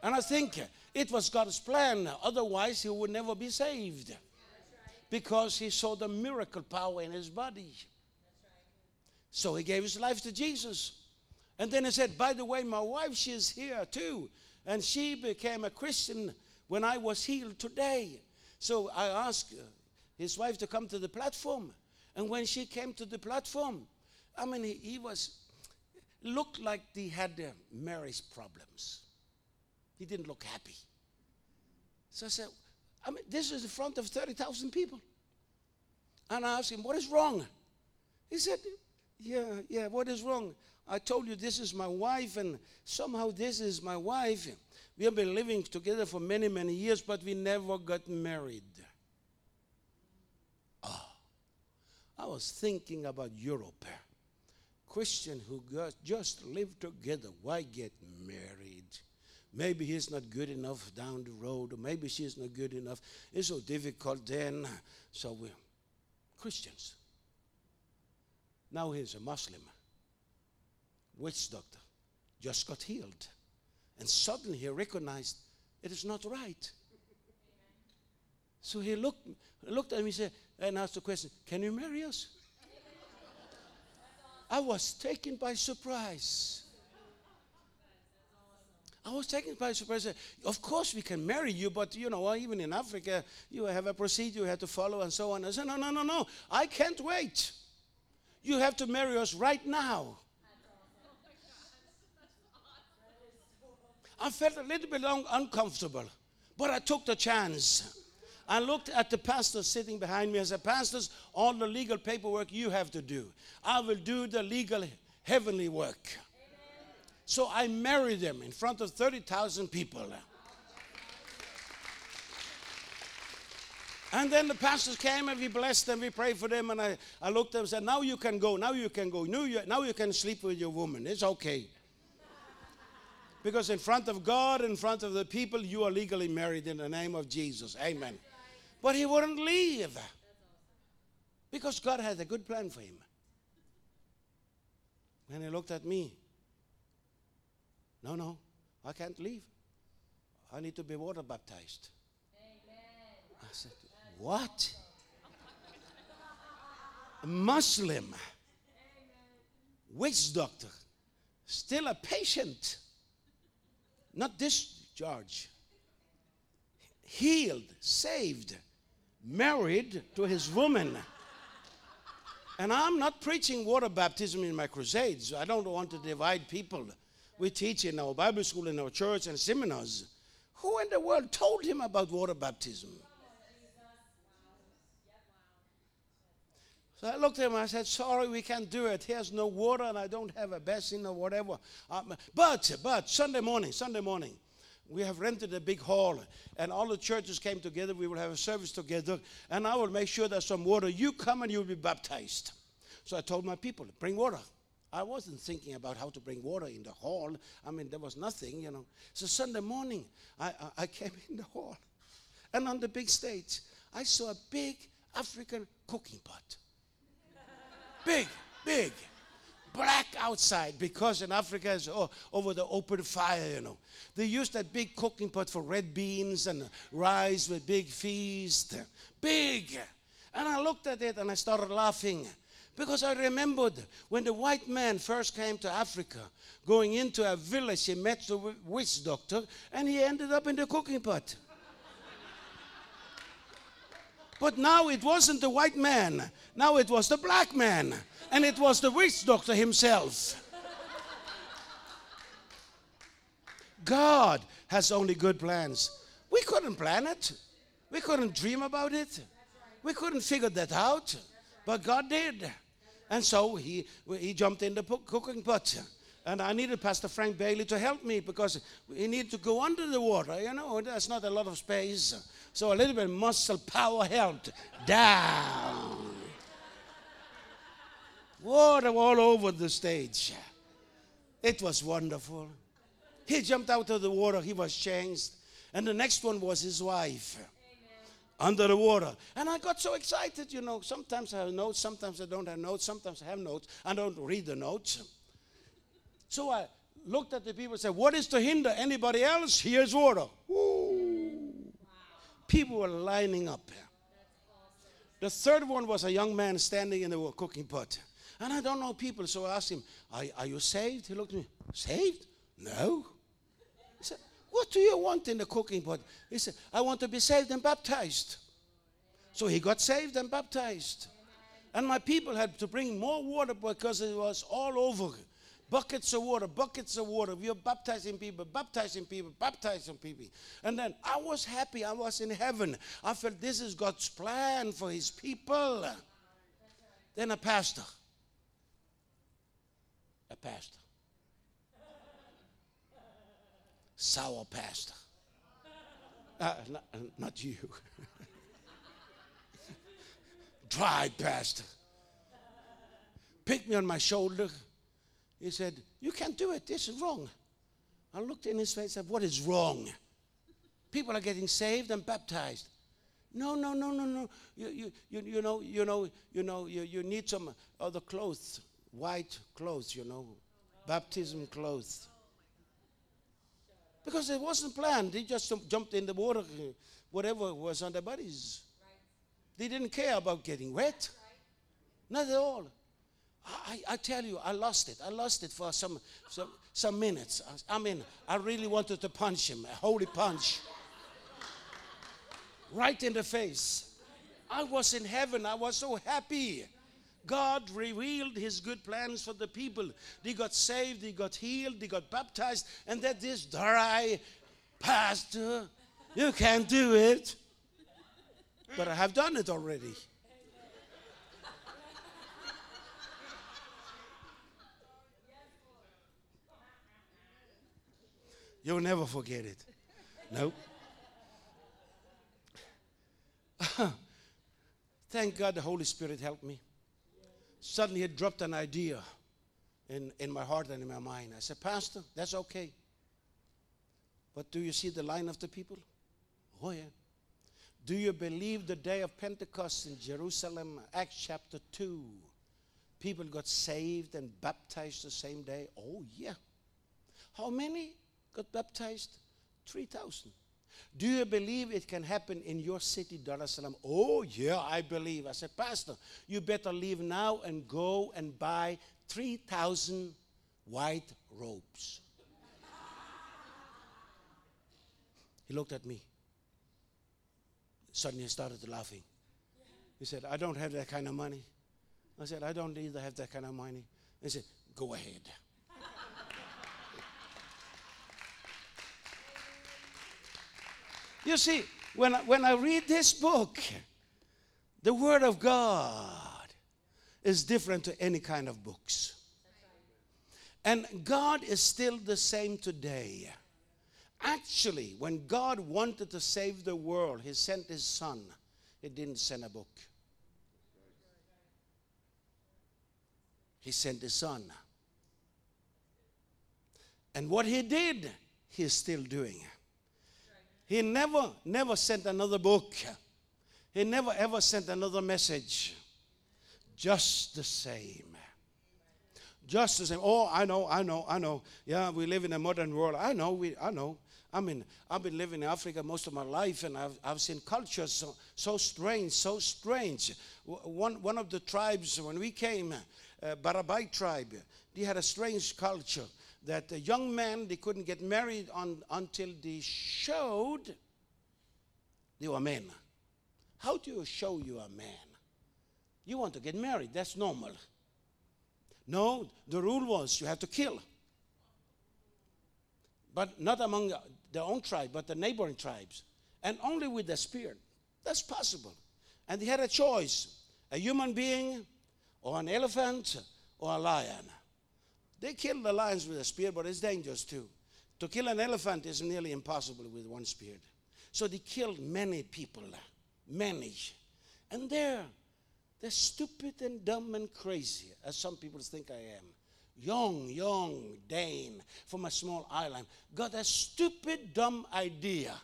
And I think it was God's plan. Otherwise, he would never be saved. because he saw the miracle power in his body. That's right. So he gave his life to Jesus. And then he said, by the way, my wife, she is here too. And she became a Christian when I was healed today. So I asked his wife to come to the platform. And when she came to the platform, I mean, he, he was, looked like he had uh, marriage problems. He didn't look happy. So I said, I mean, this is in front of thirty thousand people. And I asked him, what is wrong? He said, yeah, yeah, what is wrong? I told you this is my wife, and somehow this is my wife. We have been living together for many, many years, but we never got married. Oh, I was thinking about Europe. Christian who got, just live together, why get married? Maybe he's not good enough down the road, or maybe she's not good enough. It's so difficult then. So we're Christians. Now he's a Muslim. Witch doctor. Just got healed. And suddenly he recognized it is not right. So he looked, looked at me and said, and asked the question, can you marry us? I was taken by surprise. I was taken by surprise. Of course we can marry you, but you know, even in Africa, you have a procedure you have to follow and so on. I said, no, no, no, no. I can't wait. You have to marry us right now. I felt a little bit long, uncomfortable, but I took the chance. I looked at the pastor sitting behind me and said, pastors, all the legal paperwork you have to do. I will do the legal heavenly work. So I married them in front of thirty thousand people. And then the pastors came and we blessed them, we prayed for them, and I, I looked at them and said, now you can go, now you can go, now you, now you can sleep with your woman, it's okay. Because in front of God, in front of the people, you are legally married in the name of Jesus, amen. But he wouldn't leave because God had a good plan for him. And he looked at me. No, no, I can't leave. I need to be water baptized. Amen. I said, what? Muslim. Amen. Witch doctor. Still a patient. Not discharged. Healed, saved, married to his woman. And I'm not preaching water baptism in my crusades. I don't want to divide people. We teach in our Bible school, in our church, and seminars. Who in the world told him about water baptism? So I looked at him and I said, sorry, we can't do it. Here's no water and I don't have a basin or whatever. Um, but, but, Sunday morning, Sunday morning, we have rented a big hall. And all the churches came together. We will have a service together. And I will make sure there's some water. You come and you'll be baptized. So I told my people, bring water. I wasn't thinking about how to bring water in the hall. I mean, there was nothing, you know. So Sunday morning, I, I, I came in the hall. And on the big stage, I saw a big African cooking pot. Big, big. Black outside because in Africa it's all over the open fire, you know. They used that big cooking pot for red beans and rice with big feast. Big. And I looked at it and I started laughing. Because I remembered when the white man first came to Africa, going into a village, he met the witch doctor, and he ended up in the cooking pot. But now it wasn't the white man. Now it was the black man. And it was the witch doctor himself. God has only good plans. We couldn't plan it. We couldn't dream about it. We couldn't figure that out. But God did. And so he he jumped in the cooking pot. And I needed Pastor Frank Bailey to help me because he needed to go under the water. You know, there's not a lot of space. So a little bit of muscle power helped. Down. Water all over the stage. It was wonderful. He jumped out of the water. He was changed. And the next one was his wife. Under the water. And I got so excited, you know. Sometimes I have notes, sometimes I don't have notes, sometimes I have notes. I don't read the notes. So I looked at the people and said, what is to hinder anybody else? Here's water. Woo. Wow. People were lining up. Awesome. The third one was a young man standing in the cooking pot. And I don't know people, so I asked him, are, are you saved? He looked at me, saved? No. He said, what do you want in the cooking pot? He said, I want to be saved and baptized. So he got saved and baptized. And my people had to bring more water because it was all over. Buckets of water, buckets of water. We were baptizing people, baptizing people, baptizing people. And then I was happy. I was in heaven. I felt this is God's plan for his people. Then a pastor. A pastor. Sour pastor. Uh, not, not you. Dry pastor. Picked me on my shoulder. He said, you can't do it. This is wrong. I looked in his face and said, what is wrong? People are getting saved and baptized. No, no, no, no, no. You, you, you, you know, you know, you know, you, you need some other clothes, white clothes, you know, baptism clothes. Because it wasn't planned. They just jumped in the water, whatever was on their bodies. They didn't care about getting wet. Not at all. I, I tell you, I lost it. I lost it for some some, some minutes. I, I mean, I really wanted to punch him, a holy punch. Right in the face. I was in heaven. I was so happy. God revealed his good plans for the people. They got saved. They got healed. They got baptized. And that this dry pastor, you can't do it. But I have done it already. You'll never forget it. No. Nope. Thank God the Holy Spirit helped me. Suddenly it dropped an idea in, in my heart and in my mind. I said, Pastor, that's okay. But do you see the line of the people? Oh, yeah. Do you believe the day of Pentecost in Jerusalem, Acts chapter two? People got saved and baptized the same day. Oh, yeah. How many? Got baptized, three thousand. Do you believe it can happen in your city, Dar es Salaam? Oh, yeah, I believe. I said, Pastor, you better leave now and go and buy three thousand white robes. He looked at me. Suddenly he started laughing. He said, I don't have that kind of money. I said, I don't either have that kind of money. He said, go ahead. You see, when I, when I read this book, the Word of God is different to any kind of books. And God is still the same today. Actually, when God wanted to save the world, he sent his son. He didn't send a book. He sent his son. And what he did, he is still doing. He never, never sent another book. He never, ever sent another message. Just the same. Just the same. Oh, I know, I know, I know. Yeah, we live in a modern world. I know, we, I know. I mean, I've been living in Africa most of my life, and I've, I've seen cultures so, so strange, so strange. One, one of the tribes, when we came, uh, Barabai tribe, they had a strange culture. That the young men, they couldn't get married on, until they showed they were men. How do you show you are a man? You want to get married. That's normal. No, the rule was you have to kill. But not among their own tribe, but the neighboring tribes. And only with the spear. That's possible. And they had a choice. A human being or an elephant or a lion. They kill the lions with a spear, but it's dangerous too. To kill an elephant is nearly impossible with one spear. So they killed many people, many. And they're, they're stupid and dumb and crazy, as some people think I am. Young, young Dane from a small island got a stupid, dumb idea.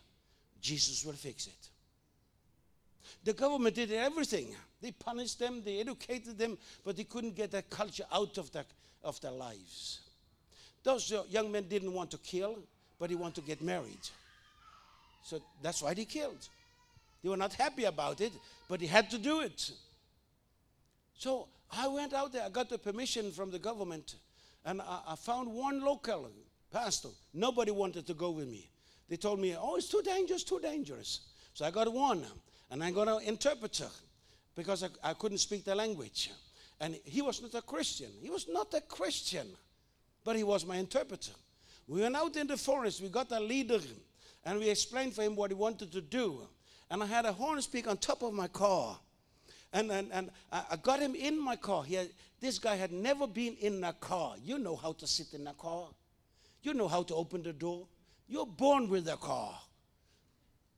Jesus will fix it. The government did everything. They punished them, they educated them, but they couldn't get that culture out of that. Of their lives. Those young men didn't want to kill, but they want to get married. So that's why they killed. They were not happy about it, but he had to do it. So I went out there. I got the permission from the government, and I, I found one local pastor. Nobody wanted to go with me. They told me, oh, it's too dangerous, too dangerous. So I got one, and I got an interpreter because I, I couldn't speak the language. And he was not a Christian. He was not a Christian, but he was my interpreter. We went out in the forest. We got a leader, and we explained for him what he wanted to do. And I had a horn speak on top of my car. And, and, and I got him in my car. He had, this guy had never been in a car. You know how to sit in a car. You know how to open the door. You're born with a car.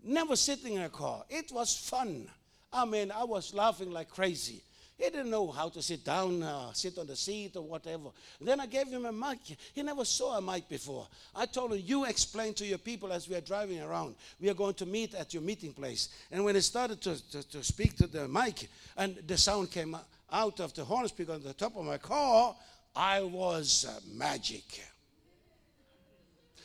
Never sitting in a car. It was fun. I mean, I was laughing like crazy. He didn't know how to sit down, uh, sit on the seat or whatever. Then I gave him a mic. He never saw a mic before. I told him, you explain to your people as we are driving around. We are going to meet at your meeting place. And when he started to, to, to speak to the mic, and the sound came out of the horn speaker on the top of my car, I was uh, magic.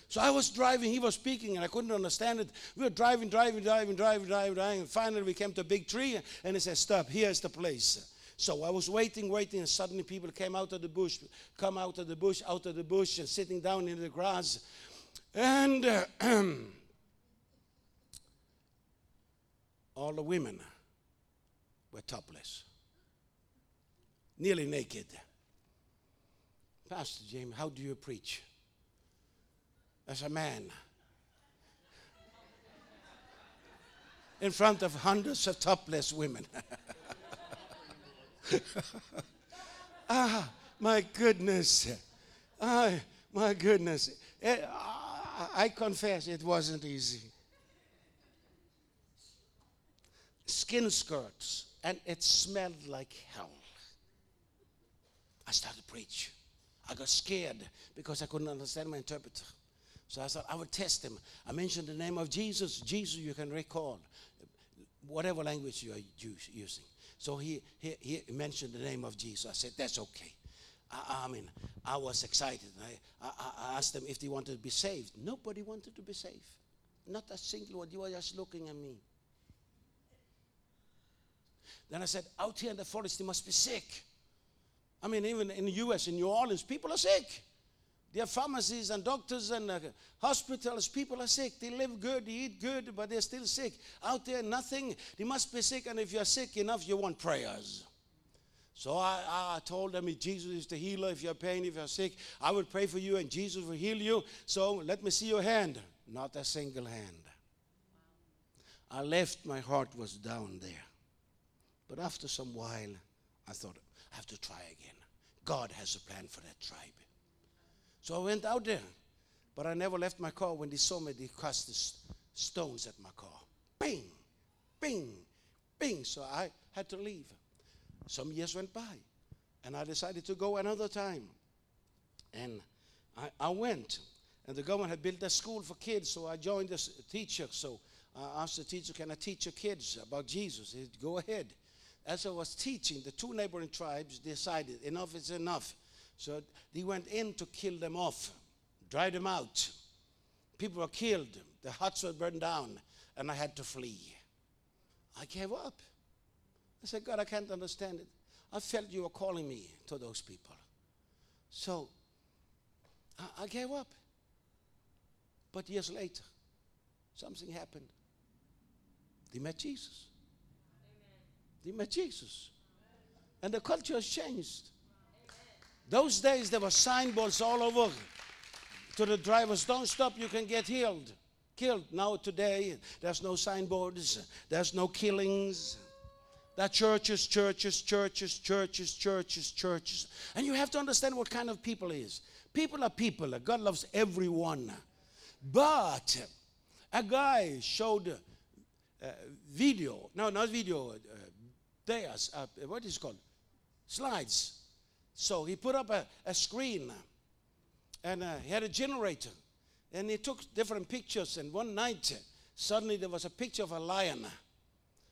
So I was driving, he was speaking, and I couldn't understand it. We were driving, driving, driving, driving, driving, driving. And finally, we came to a big tree, and he said, stop, here's the place. So I was waiting, waiting, and suddenly people came out of the bush, come out of the bush, out of the bush, and sitting down in the grass. And uh, all the women were topless, nearly naked. Pastor James, how do you preach? As a man, in front of hundreds of topless women. ah, my goodness. Ah, my goodness. It, ah, I confess it wasn't easy. Skin skirts, and it smelled like hell. I started to preach. I got scared because I couldn't understand my interpreter. So I thought I would test him. I mentioned the name of Jesus. Jesus, you can recall whatever language you are using. So he, he, he mentioned the name of Jesus. I said, that's okay. I, I mean, I was excited. I, I, I asked them if they wanted to be saved. Nobody wanted to be saved. Not a single one. You were just looking at me. Then I said, out here in the forest, they must be sick. I mean, even in the U S, in New Orleans, people are sick. There are pharmacies and doctors and uh, hospitals. People are sick. They live good, they eat good, but they're still sick. Out there, nothing. They must be sick, and if you're sick enough, you want prayers. So I, I told them, if Jesus is the healer, if you're pain, if you're sick, I would pray for you, and Jesus will heal you. So let me see your hand. Not a single hand. I left. My heart was down there. But after some while, I thought, I have to try again. God has a plan for that tribe. So I went out there, but I never left my car. When they saw me, they cast the stones at my car. Bing, bing, bing. So I had to leave. Some years went by, and I decided to go another time. And I, I went, and the government had built a school for kids, so I joined the teacher. So I asked the teacher, can I teach your kids about Jesus? He said, go ahead. As I was teaching, the two neighboring tribes decided enough is enough. So they went in to kill them off, drive them out. People were killed. The huts were burned down, and I had to flee. I gave up. I said, God, I can't understand it. I felt you were calling me to those people. So I, I gave up. But years later, something happened. They met Jesus. Amen. They met Jesus. And the culture has changed. Those days, there were signboards all over to the drivers. Don't stop, you can get healed, killed. Now today, there's no signboards. There's no killings. There are churches, churches, churches, churches, churches, churches. And you have to understand what kind of people it is. People are people. God loves everyone. But a guy showed uh, video. No, not video. Uh, they are, uh, what is it called? Slides. So he put up a, a screen, and uh, he had a generator, and he took different pictures. And one night, uh, suddenly there was a picture of a lion,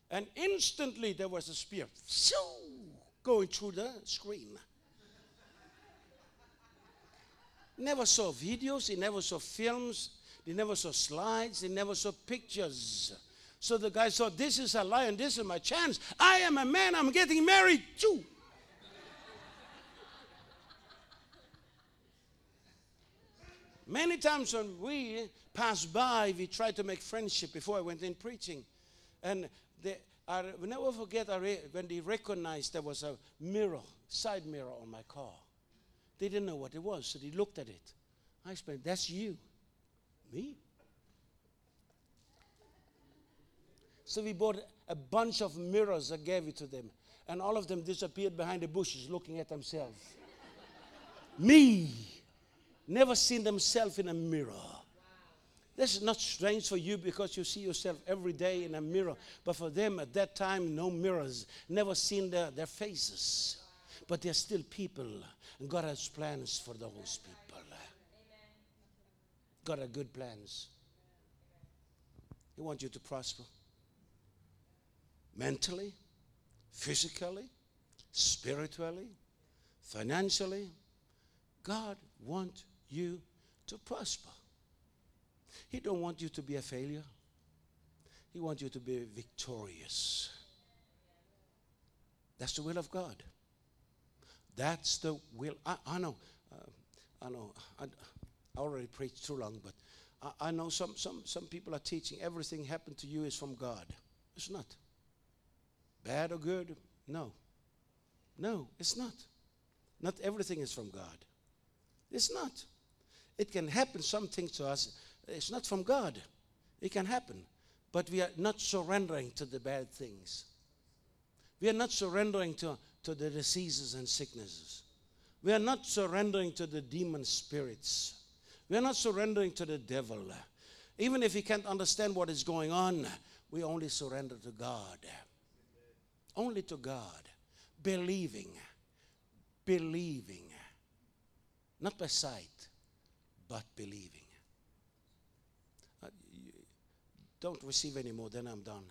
and instantly there was a spear shoo, going through the screen. Never saw videos, he never saw films, he never saw slides, he never saw pictures. So the guy thought, this is a lion, this is my chance. I am a man, I'm getting married too. Many times when we pass by, we try to make friendship before I went in preaching. And they, I will never forget when they recognized there was a mirror, side mirror on my car. They didn't know what it was, so they looked at it. I explained, that's you. Me? So we bought a bunch of mirrors and gave it to them. And all of them disappeared behind the bushes looking at themselves. Me! Never seen themselves in a mirror. Wow. This is not strange for you because you see yourself every day in a mirror. But for them at that time, no mirrors. Never seen their, their faces. Wow. But they're still people. And God has plans for those people. Amen. God has good plans. He wants you to prosper. Mentally, physically, spiritually, financially. God wants you to prosper. He don't want you to be a failure. He wants you to be victorious. That's the will of God. That's the will. I, I know. Uh, I know. I, I already preached too long, but I, I know some some some people are teaching everything happened to you is from God. It's not. Bad or good? No. No, it's not. Not everything is from God. It's not. It can happen something to us. It's not from God. It can happen. But we are not surrendering to the bad things. We are not surrendering to, to the diseases and sicknesses. We are not surrendering to the demon spirits. We are not surrendering to the devil. Even if we can't understand what is going on, we only surrender to God. Only to God. Believing. Believing. Not by sight, but believing. Uh, don't receive anymore, then I'm done.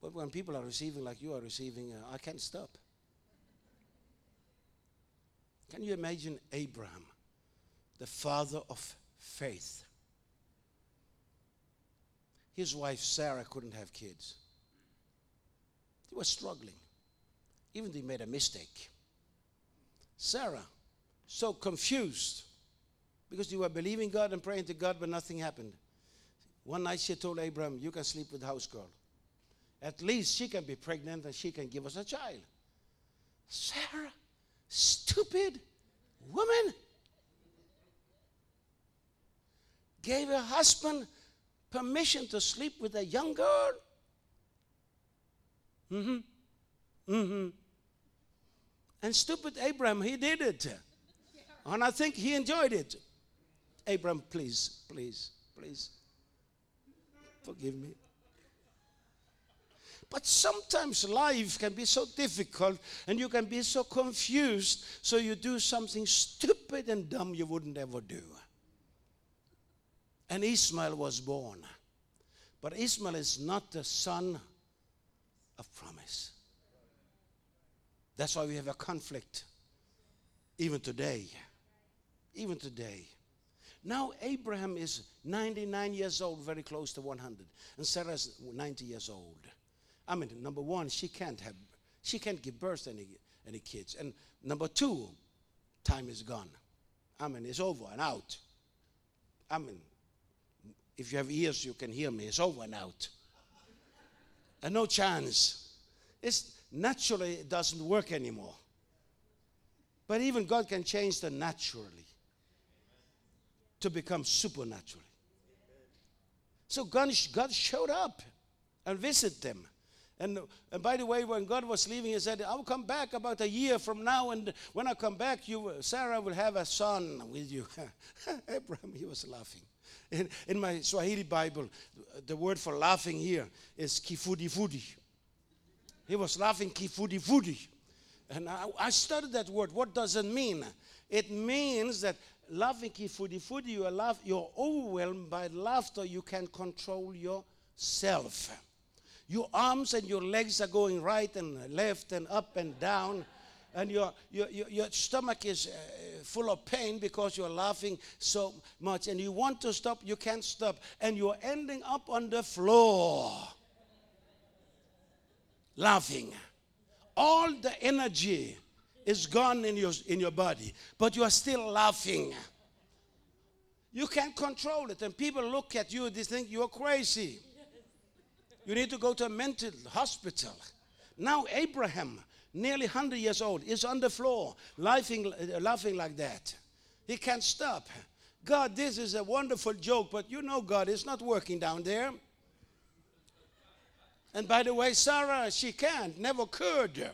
But when people are receiving like you are receiving, uh, I can't stop. Can you imagine Abraham, the father of faith? His wife Sarah couldn't have kids. They were struggling. Even they made a mistake. Sarah, so confused because they were believing God and praying to God, but nothing happened. One night she told Abraham, you can sleep with the house girl. At least she can be pregnant and she can give us a child. Sarah, stupid woman, gave her husband permission to sleep with a young girl. Mm-hmm. Mm-hmm. And stupid Abraham, he did it. And I think he enjoyed it. Abraham, please, please, please, forgive me. But sometimes life can be so difficult and you can be so confused, so you do something stupid and dumb you wouldn't ever do. And Ishmael was born. But Ishmael is not the son of promise. That's why we have a conflict, even today. Even today. Now Abraham is ninety-nine years old, very close to one hundred. And Sarah's ninety years old. I mean, number one, she can't have, she can't give birth to any, any kids. And number two, time is gone. I mean, it's over and out. I mean, if you have ears, you can hear me. It's over and out. And no chance. It's naturally, it doesn't work anymore. But even God can change the naturally to become supernaturally. So God, God showed up and visited them. And, and by the way, when God was leaving, he said, I'll come back about a year from now. And when I come back, you, Sarah will have a son with you. Abraham, he was laughing. In, in my Swahili Bible, the word for laughing here is kifudifudi. He was laughing, kifudifudi. And I, I studied that word. What does it mean? It means that laughing, kifudifudi, you are laugh, you're overwhelmed by laughter. You can't control yourself. Your arms and your legs are going right and left and up and down. and your your your, your stomach is uh, full of pain because you're laughing so much, and you want to stop, you can't stop, and you're ending up on the floor laughing. All the energy is gone in your in your body, but you are still laughing. You can't control it, and people look at you, they think you're crazy. You need to go to a mental hospital. Now Abraham, nearly one hundred years old, is on the floor, laughing, laughing like that. He can't stop. God, this is a wonderful joke, but you know, God, it's not working down there. And by the way, Sarah, she can't, never could.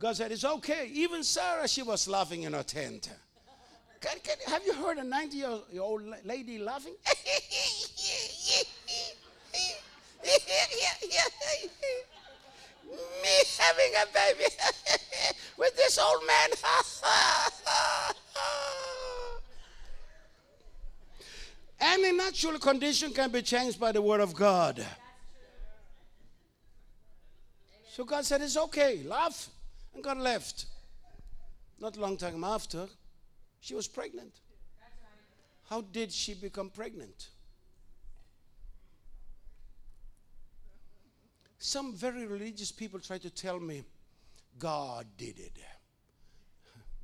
God said, it's okay. Even Sarah, she was laughing in her tent. Can, can, have you heard a ninety-year-old lady laughing? Me having a baby with this old man. Any natural condition can be changed by the word of God. So God said, it's okay, laugh. And God left. Not a long time after, she was pregnant. How did she become pregnant? Some very religious people try to tell me, God did it.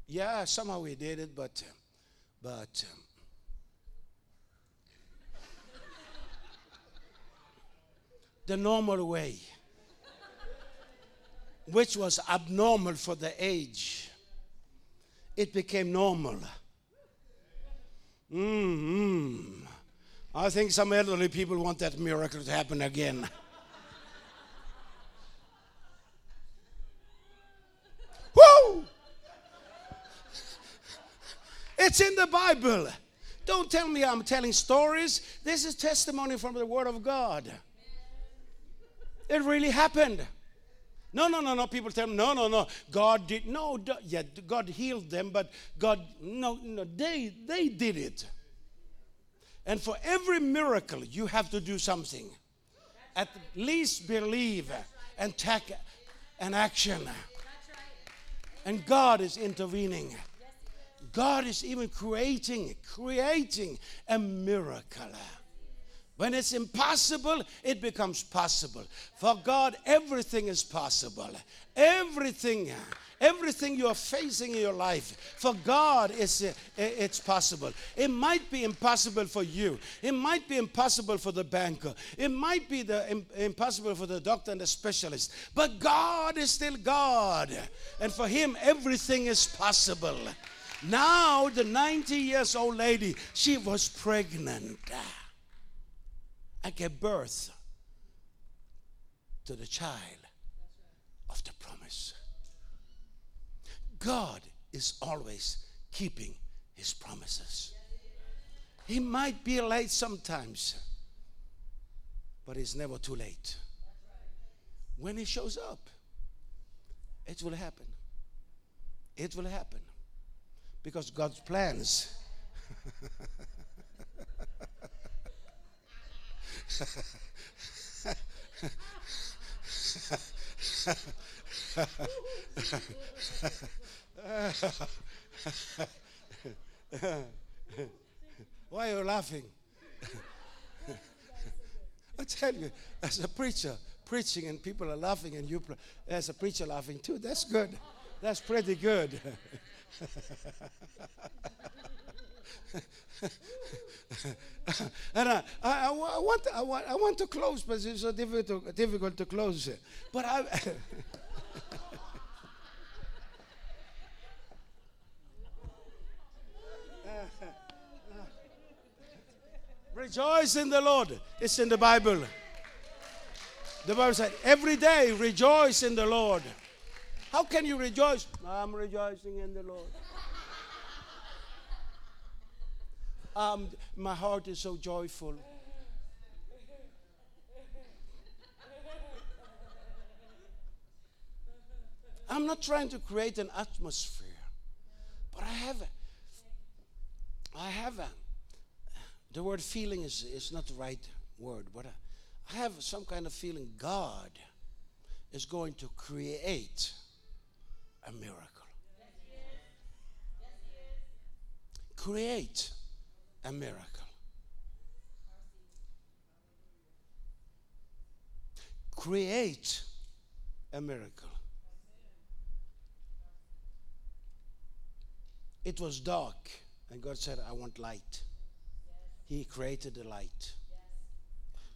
Yeah, somehow he did it, but, but. The normal way, which was abnormal for the age. It became normal. Mm-hmm. I think some elderly people want that miracle to happen again. Woo! It's in the Bible. Don't tell me I'm telling stories. This is testimony from the Word of God. It really happened. No, no, no, no. People tell me, no, no, no. God did, no, yeah, God healed them, but God, no, no, they, they did it. And for every miracle, you have to do something. At least believe and take an action. And God is intervening. God is even creating, creating a miracle. When it's impossible, it becomes possible. For God, everything is possible. Everything, everything you're facing in your life, for God, is it's possible. It might be impossible for you. It might be impossible for the banker. It might be the, impossible for the doctor and the specialist. But God is still God. And for him, everything is possible. Now, the ninety years old lady, she was pregnant. I gave birth to the child of the promise. God is always keeping his promises. He might be late sometimes, but it's never too late. When he shows up, it will happen. It will happen. Because God's plans... Why are you laughing? I tell you, as a preacher preaching and people are laughing and you as a preacher laughing too, that's good. That's pretty good. And I, I, I, want, I, want, I want to close, but it's so difficult, difficult to close. But I, rejoice in the Lord. It's in the Bible. The Bible said, every day rejoice in the Lord. How can you rejoice? I'm rejoicing in the Lord. Um, my heart is so joyful. I'm not trying to create an atmosphere, but I have, a, I have a, the word feeling is, is not the right word, but I have some kind of feeling God is going to create a miracle. Create a miracle. Create a miracle. It was dark, and God said, I want light. He created the light.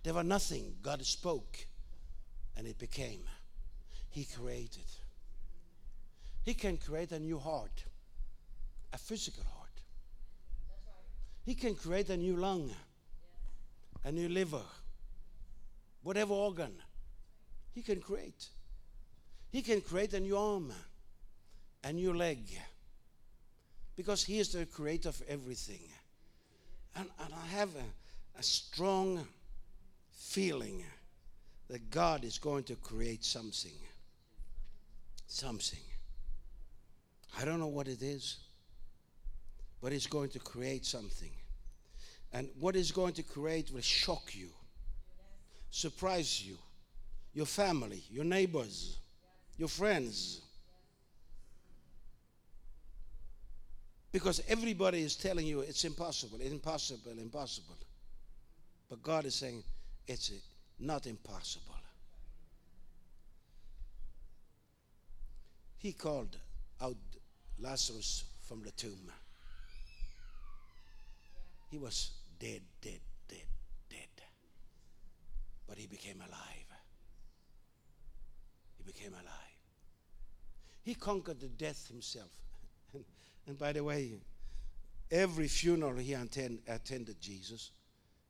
There was nothing. God spoke, and it became. He created. He can create a new heart, a physical heart. He can create a new lung, a new liver, whatever organ. He can create. He can create a new arm, a new leg, because he is the creator of everything. And, and I have a, a strong feeling that God is going to create something. Something. I don't know what it is, but it's going to create something. And what it's going to create will shock you, surprise you, your family, your neighbors, your friends. Because everybody is telling you it's impossible, impossible, impossible. But God is saying it's not impossible. He called out Lazarus from the tomb. He was dead, dead, dead, dead. But he became alive. He became alive. He conquered the death himself. And by the way, every funeral he attend, attended Jesus,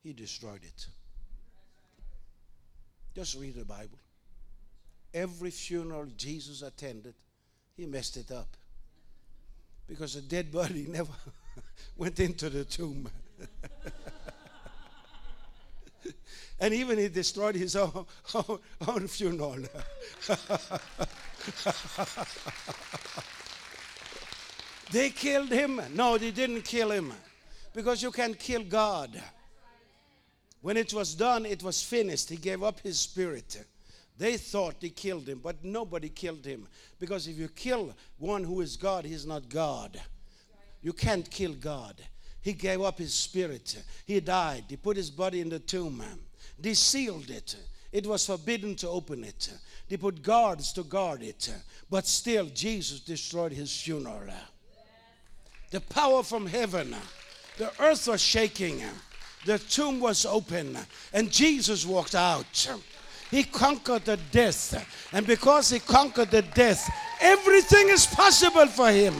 he destroyed it. Just read the Bible. Every funeral Jesus attended, he messed it up. Because a dead body never went into the tomb. And even he destroyed his own, own, own funeral. They killed him. No, they didn't kill him. Because you can't kill God. When it was done, it was finished. He gave up his spirit. They thought they killed him, but nobody killed him. Because if you kill one who is God, he's not God. You can't kill God. He gave up his spirit. He died. He put his body in the tomb. They sealed it. It was forbidden to open it. They put guards to guard it. But still, Jesus destroyed his funeral. The power from heaven, the earth was shaking, the tomb was open, and Jesus walked out. He conquered the death, and because he conquered the death, everything is possible for him.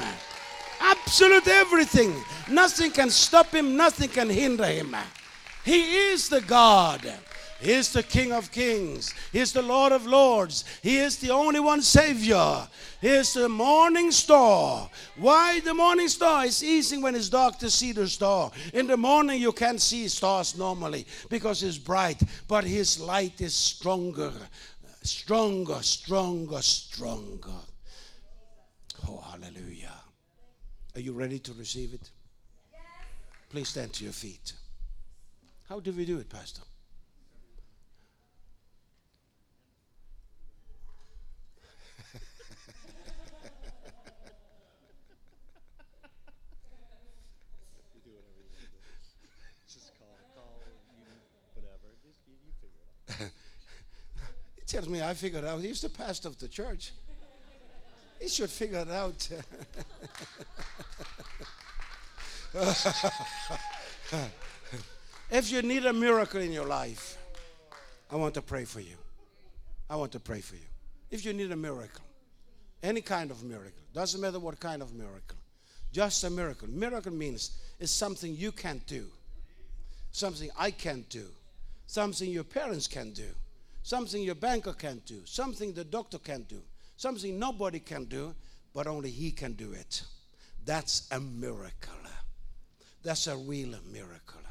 Absolute everything. Nothing can stop him, nothing can hinder him. He is the God. He is the King of Kings. He is the Lord of Lords. He is the only one Savior. He is the morning star. Why the morning star? It's easy when it's dark to see the star. In the morning you can't see stars normally because it's bright. But his light is stronger, stronger, stronger, stronger. Oh, hallelujah. Are you ready to receive it? Please stand to your feet. How do we do it, Pastor? He tells me I figured out. He's the pastor of the church. He should figure it out. If you need a miracle in your life, I want to pray for you. I want to pray for you. If you need a miracle, any kind of miracle, doesn't matter what kind of miracle, just a miracle. Miracle means it's something you can't do, something I can't do, something your parents can do, something your banker can do, something the doctor can do, something nobody can do, but only he can do it. That's a miracle. That's a real miracle.